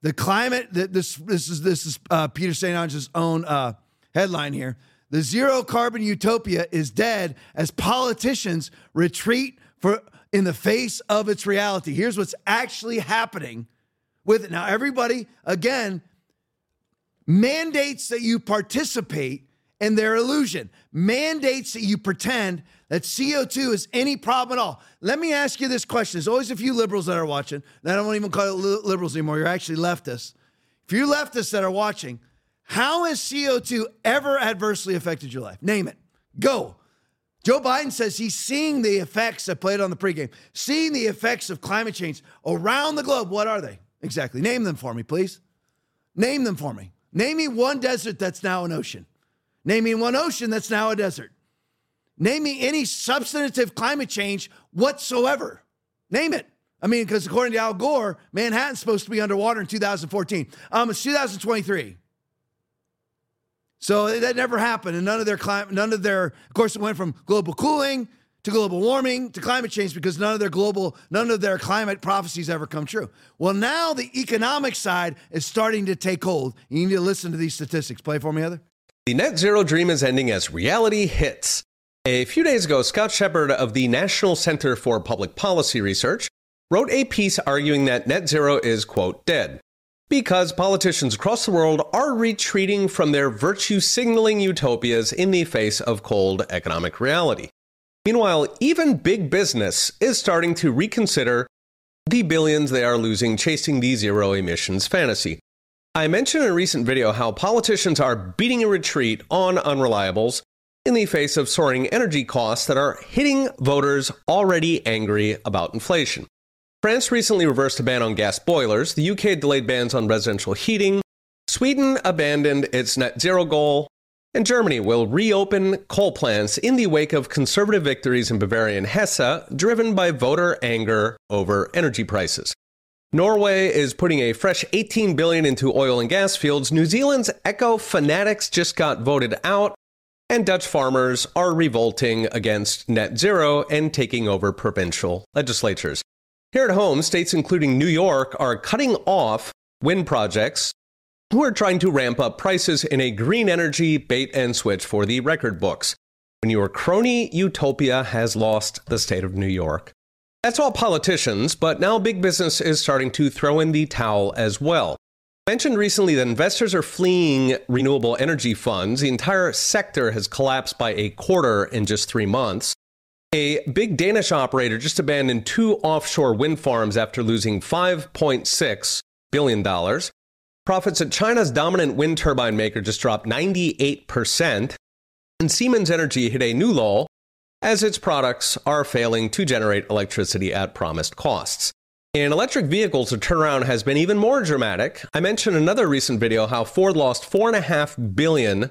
The climate, this this is this is uh, Peter Saint Ange's own uh, headline here. The zero carbon utopia is dead as politicians retreat for in the face of its reality. Here's what's actually happening with it. Now, everybody, again, mandates that you participate in their illusion. Mandates that you pretend that C O two is any problem at all. Let me ask you this question. There's always a few liberals that are watching. And I don't even call it li- liberals anymore. You're actually leftists. If you're leftists that are watching, how has C O two ever adversely affected your life? Name it. Go. Joe Biden says he's seeing the effects. I played on the pregame, seeing the effects of climate change around the globe. What are they exactly? Name them for me, please. Name them for me. Name me one desert that's now an ocean. Name me one ocean that's now a desert. Name me any substantive climate change whatsoever. Name it. I mean, because according to Al Gore, Manhattan's supposed to be underwater in two thousand fourteen. Um, it's two thousand twenty-three. So that never happened, and none of their climate, none of their, of course, it went from global cooling to global warming to climate change because none of their global, none of their climate prophecies ever come true. Well, now the economic side is starting to take hold. You need to listen to these statistics. Play for me, Heather. The net zero dream is ending as reality hits. A few days ago, Scott Shepard of the National Center for Public Policy Research wrote a piece arguing that net zero is, quote, dead. Because politicians across the world are retreating from their virtue-signaling utopias in the face of cold economic reality. Meanwhile, even big business is starting to reconsider the billions they are losing chasing the zero-emissions fantasy. I mentioned in a recent video how politicians are beating a retreat on unreliables in the face of soaring energy costs that are hitting voters already angry about inflation. France recently reversed a ban on gas boilers. The U K delayed bans on residential heating. Sweden abandoned its net zero goal. And Germany will reopen coal plants in the wake of conservative victories in Bavaria and Hesse, driven by voter anger over energy prices. Norway is putting a fresh eighteen billion dollars into oil and gas fields. New Zealand's eco fanatics just got voted out. And Dutch farmers are revolting against net zero and taking over provincial legislatures. Here at home, states including New York are cutting off wind projects who are trying to ramp up prices in a green energy bait and switch for the record books. When your crony utopia has lost the state of New York. That's all politicians, but now big business is starting to throw in the towel as well. Mentioned recently that investors are fleeing renewable energy funds. The entire sector has collapsed by a quarter in just three months. A big Danish operator just abandoned two offshore wind farms after losing five point six billion dollars. Profits at China's dominant wind turbine maker just dropped ninety-eight percent. And Siemens Energy hit a new lull as its products are failing to generate electricity at promised costs. In electric vehicles, the turnaround has been even more dramatic. I mentioned another recent video how Ford lost four point five billion dollars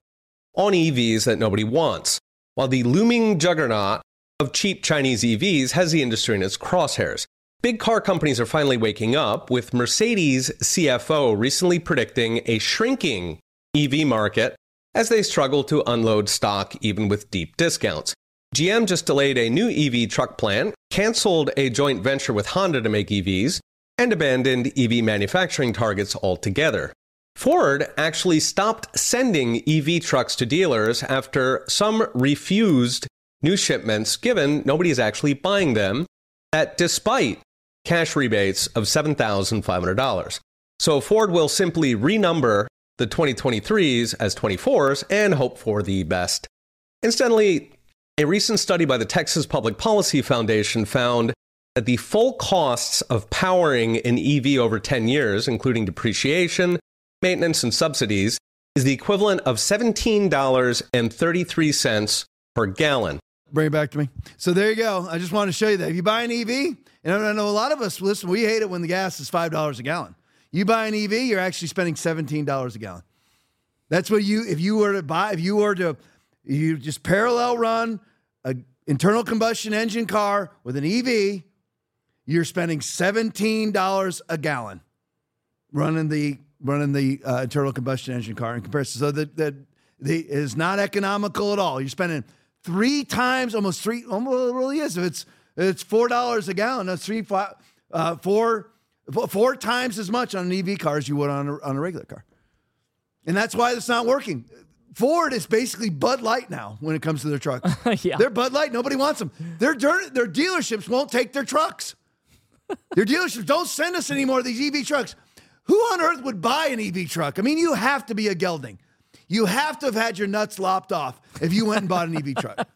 on E Vs that nobody wants, while the looming juggernaut of cheap Chinese E Vs has the industry in its crosshairs. Big car companies are finally waking up, with Mercedes' C F O recently predicting a shrinking E V market as they struggle to unload stock even with deep discounts. G M just delayed a new E V truck plant, canceled a joint venture with Honda to make E Vs, and abandoned E V manufacturing targets altogether. Ford actually stopped sending E V trucks to dealers after some refused new shipments, given nobody is actually buying them, that despite cash rebates of seven thousand five hundred dollars. So Ford will simply renumber the twenty twenty-threes as twenty-fours and hope for the best. Incidentally, a recent study by the Texas Public Policy Foundation found that the full costs of powering an E V over ten years, including depreciation, maintenance, and subsidies, is the equivalent of seventeen dollars and thirty-three cents per gallon. Bring it back to me. So there you go. I just want to show you that. If you buy an E V, and I know a lot of us, listen, we hate it when the gas is five dollars a gallon. You buy an E V, you're actually spending seventeen dollars a gallon. That's what you, if you were to buy, if you were to You just parallel run an internal combustion engine car with an E V, you're spending seventeen dollars a gallon running the running the uh, internal combustion engine car in comparison. So that that is not economical at all. You're spending three times, almost three, almost it really is. If it's it's four dollars a gallon, that's three, five, uh, four, four times as much on an E V car as you would on a, on a regular car, and that's why it's not working. Ford is basically Bud Light now when it comes to their trucks. yeah. They're Bud Light. Nobody wants them. Their, their dealerships won't take their trucks. Their dealerships don't send us any more of these E V trucks. Who on earth would buy an E V truck? I mean, you have to be a gelding. You have to have had your nuts lopped off if you went and bought an E V truck.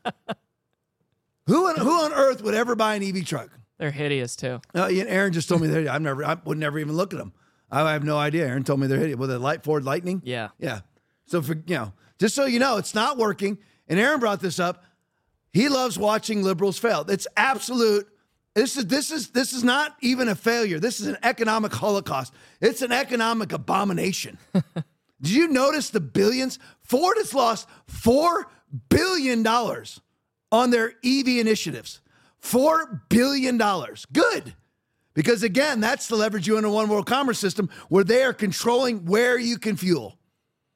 Who on, who on earth would ever buy an E V truck? They're hideous, too. Uh, Aaron just told me that I've never, I would never even look at them. I have no idea. Aaron told me they're hideous. With a light Ford Lightning? Yeah. Yeah. So, for, you know, just so you know, it's not working. And Aaron brought this up. He loves watching liberals fail. It's absolute. This is this is this is not even a failure. This is an economic holocaust. It's an economic abomination. Did you notice the billions? Ford has lost four billion dollars on their E V initiatives. Four billion dollars. Good. Because again, that's the leverage you in a one world commerce system where they are controlling where you can fuel.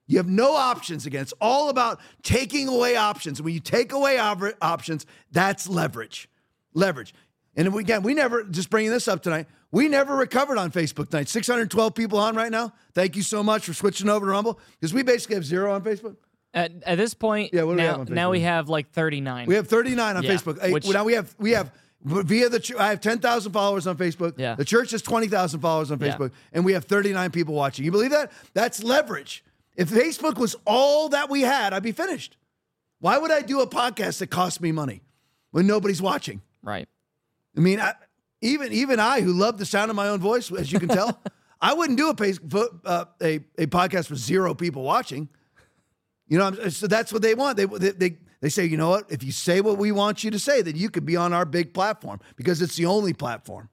You have no options again. It's all about taking away options. When you take away ob- options, that's leverage. Leverage. And again, we never, just bringing this up tonight, we never recovered on Facebook tonight. six hundred twelve people on right now. Thank you so much for switching over to Rumble, because we basically have zero on Facebook. At, at this point, yeah, what do now, we have on Facebook? Now we have like thirty-nine. We have thirty-nine on yeah, Facebook. Which, now we have, we have via the, ch- I have ten thousand followers on Facebook. Yeah. The church has twenty thousand followers on Facebook. Yeah. And we have thirty-nine people watching. You believe that? That's leverage. If Facebook was all that we had, I'd be finished. Why would I do a podcast that costs me money when nobody's watching? Right. I mean, I, even even I, who love the sound of my own voice, as you can tell, I wouldn't do a, pay, uh, a a podcast with zero people watching. You know, so that's what they want. They they they they say, you know what? If you say what we want you to say, then you could be on our big platform because it's the only platform.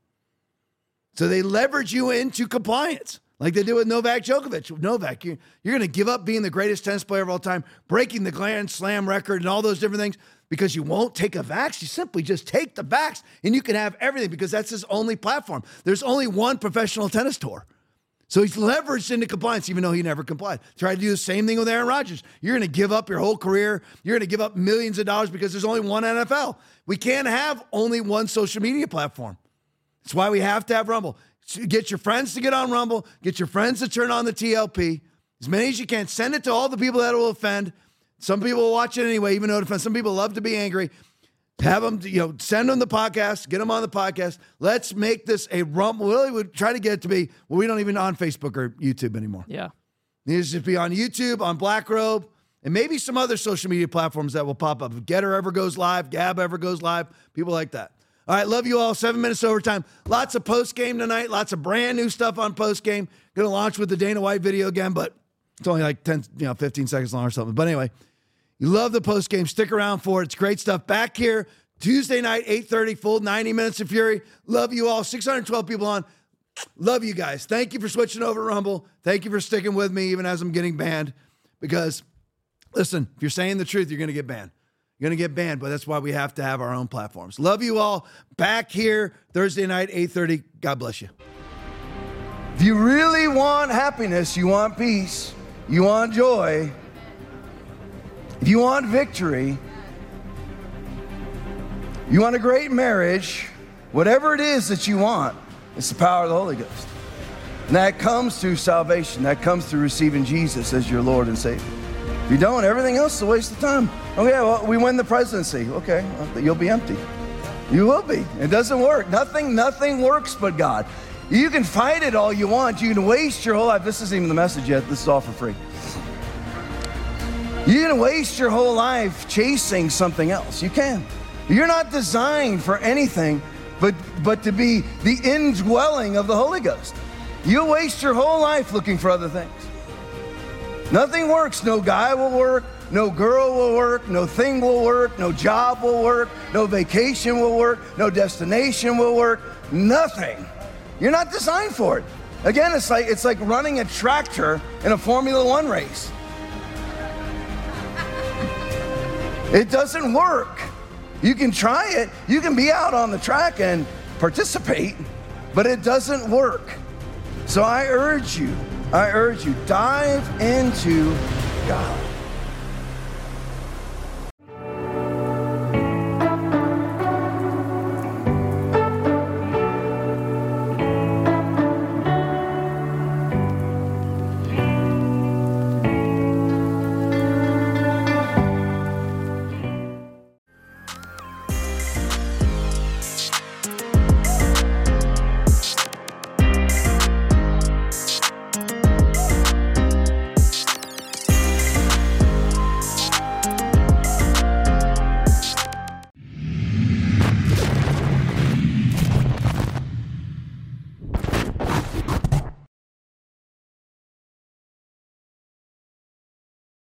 So they leverage you into compliance. Like they did with Novak Djokovic. Novak, you're, you're going to give up being the greatest tennis player of all time, breaking the Grand Slam record and all those different things because you won't take a vax. You simply just take the vax and you can have everything because that's his only platform. There's only one professional tennis tour. So he's leveraged into compliance, even though he never complied. Try to do the same thing with Aaron Rodgers. You're going to give up your whole career. You're going to give up millions of dollars because there's only one N F L. We can't have only one social media platform. That's why we have to have Rumble. Get your friends to get on Rumble. Get your friends to turn on the T L P. As many as you can. Send it to all the people that will offend. Some people will watch it anyway, even though it offends. Some people love to be angry. Have them, you know, send them the podcast, get them on the podcast. Let's make this a rumble. Really, we're trying to get it to be, well, we don't even on Facebook or YouTube anymore. Yeah. It needs to be on YouTube, on Blackrobe, and maybe some other social media platforms that will pop up. If Getter ever goes live, Gab ever goes live, people like that. All right, love you all. Seven minutes overtime. Lots of post-game tonight. Lots of brand new stuff on post-game. Going to launch with the Dana White video again, but it's only like ten, you know, fifteen seconds long or something. But anyway, you love the post-game. Stick around for it. It's great stuff. Back here Tuesday night, eight thirty, full ninety minutes of fury. Love you all. six hundred twelve people on. Love you guys. Thank you for switching over to Rumble. Thank you for sticking with me even as I'm getting banned. Because, listen, if you're saying the truth, you're going to get banned. You're going to get banned, but that's why we have to have our own platforms. Love you all. Back here Thursday night, eight thirty. God bless you. If you really want happiness, you want peace, you want joy, if you want victory, you want a great marriage, whatever it is that you want, it's the power of the Holy Ghost. And that comes through salvation. That comes through receiving Jesus as your Lord and Savior. If you don't, everything else is a waste of time. Oh yeah, well, we win the presidency. Okay, well, you'll be empty. You will be. It doesn't work. Nothing, nothing works but God. You can fight it all you want. You can waste your whole life. This isn't even the message yet. This is all for free. You're going to waste your whole life chasing something else. You can. You're not designed for anything but, but to be the indwelling of the Holy Ghost. You'll waste your whole life looking for other things. Nothing works. No guy will work. No girl will work. No thing will work. No job will work. No vacation will work. No destination will work. Nothing. You're not designed for it. Again, it's like it's like running a tractor in a Formula One race. It doesn't work. You can try it. You can be out on the track and participate, but it doesn't work. So I urge you, I urge you, dive into God.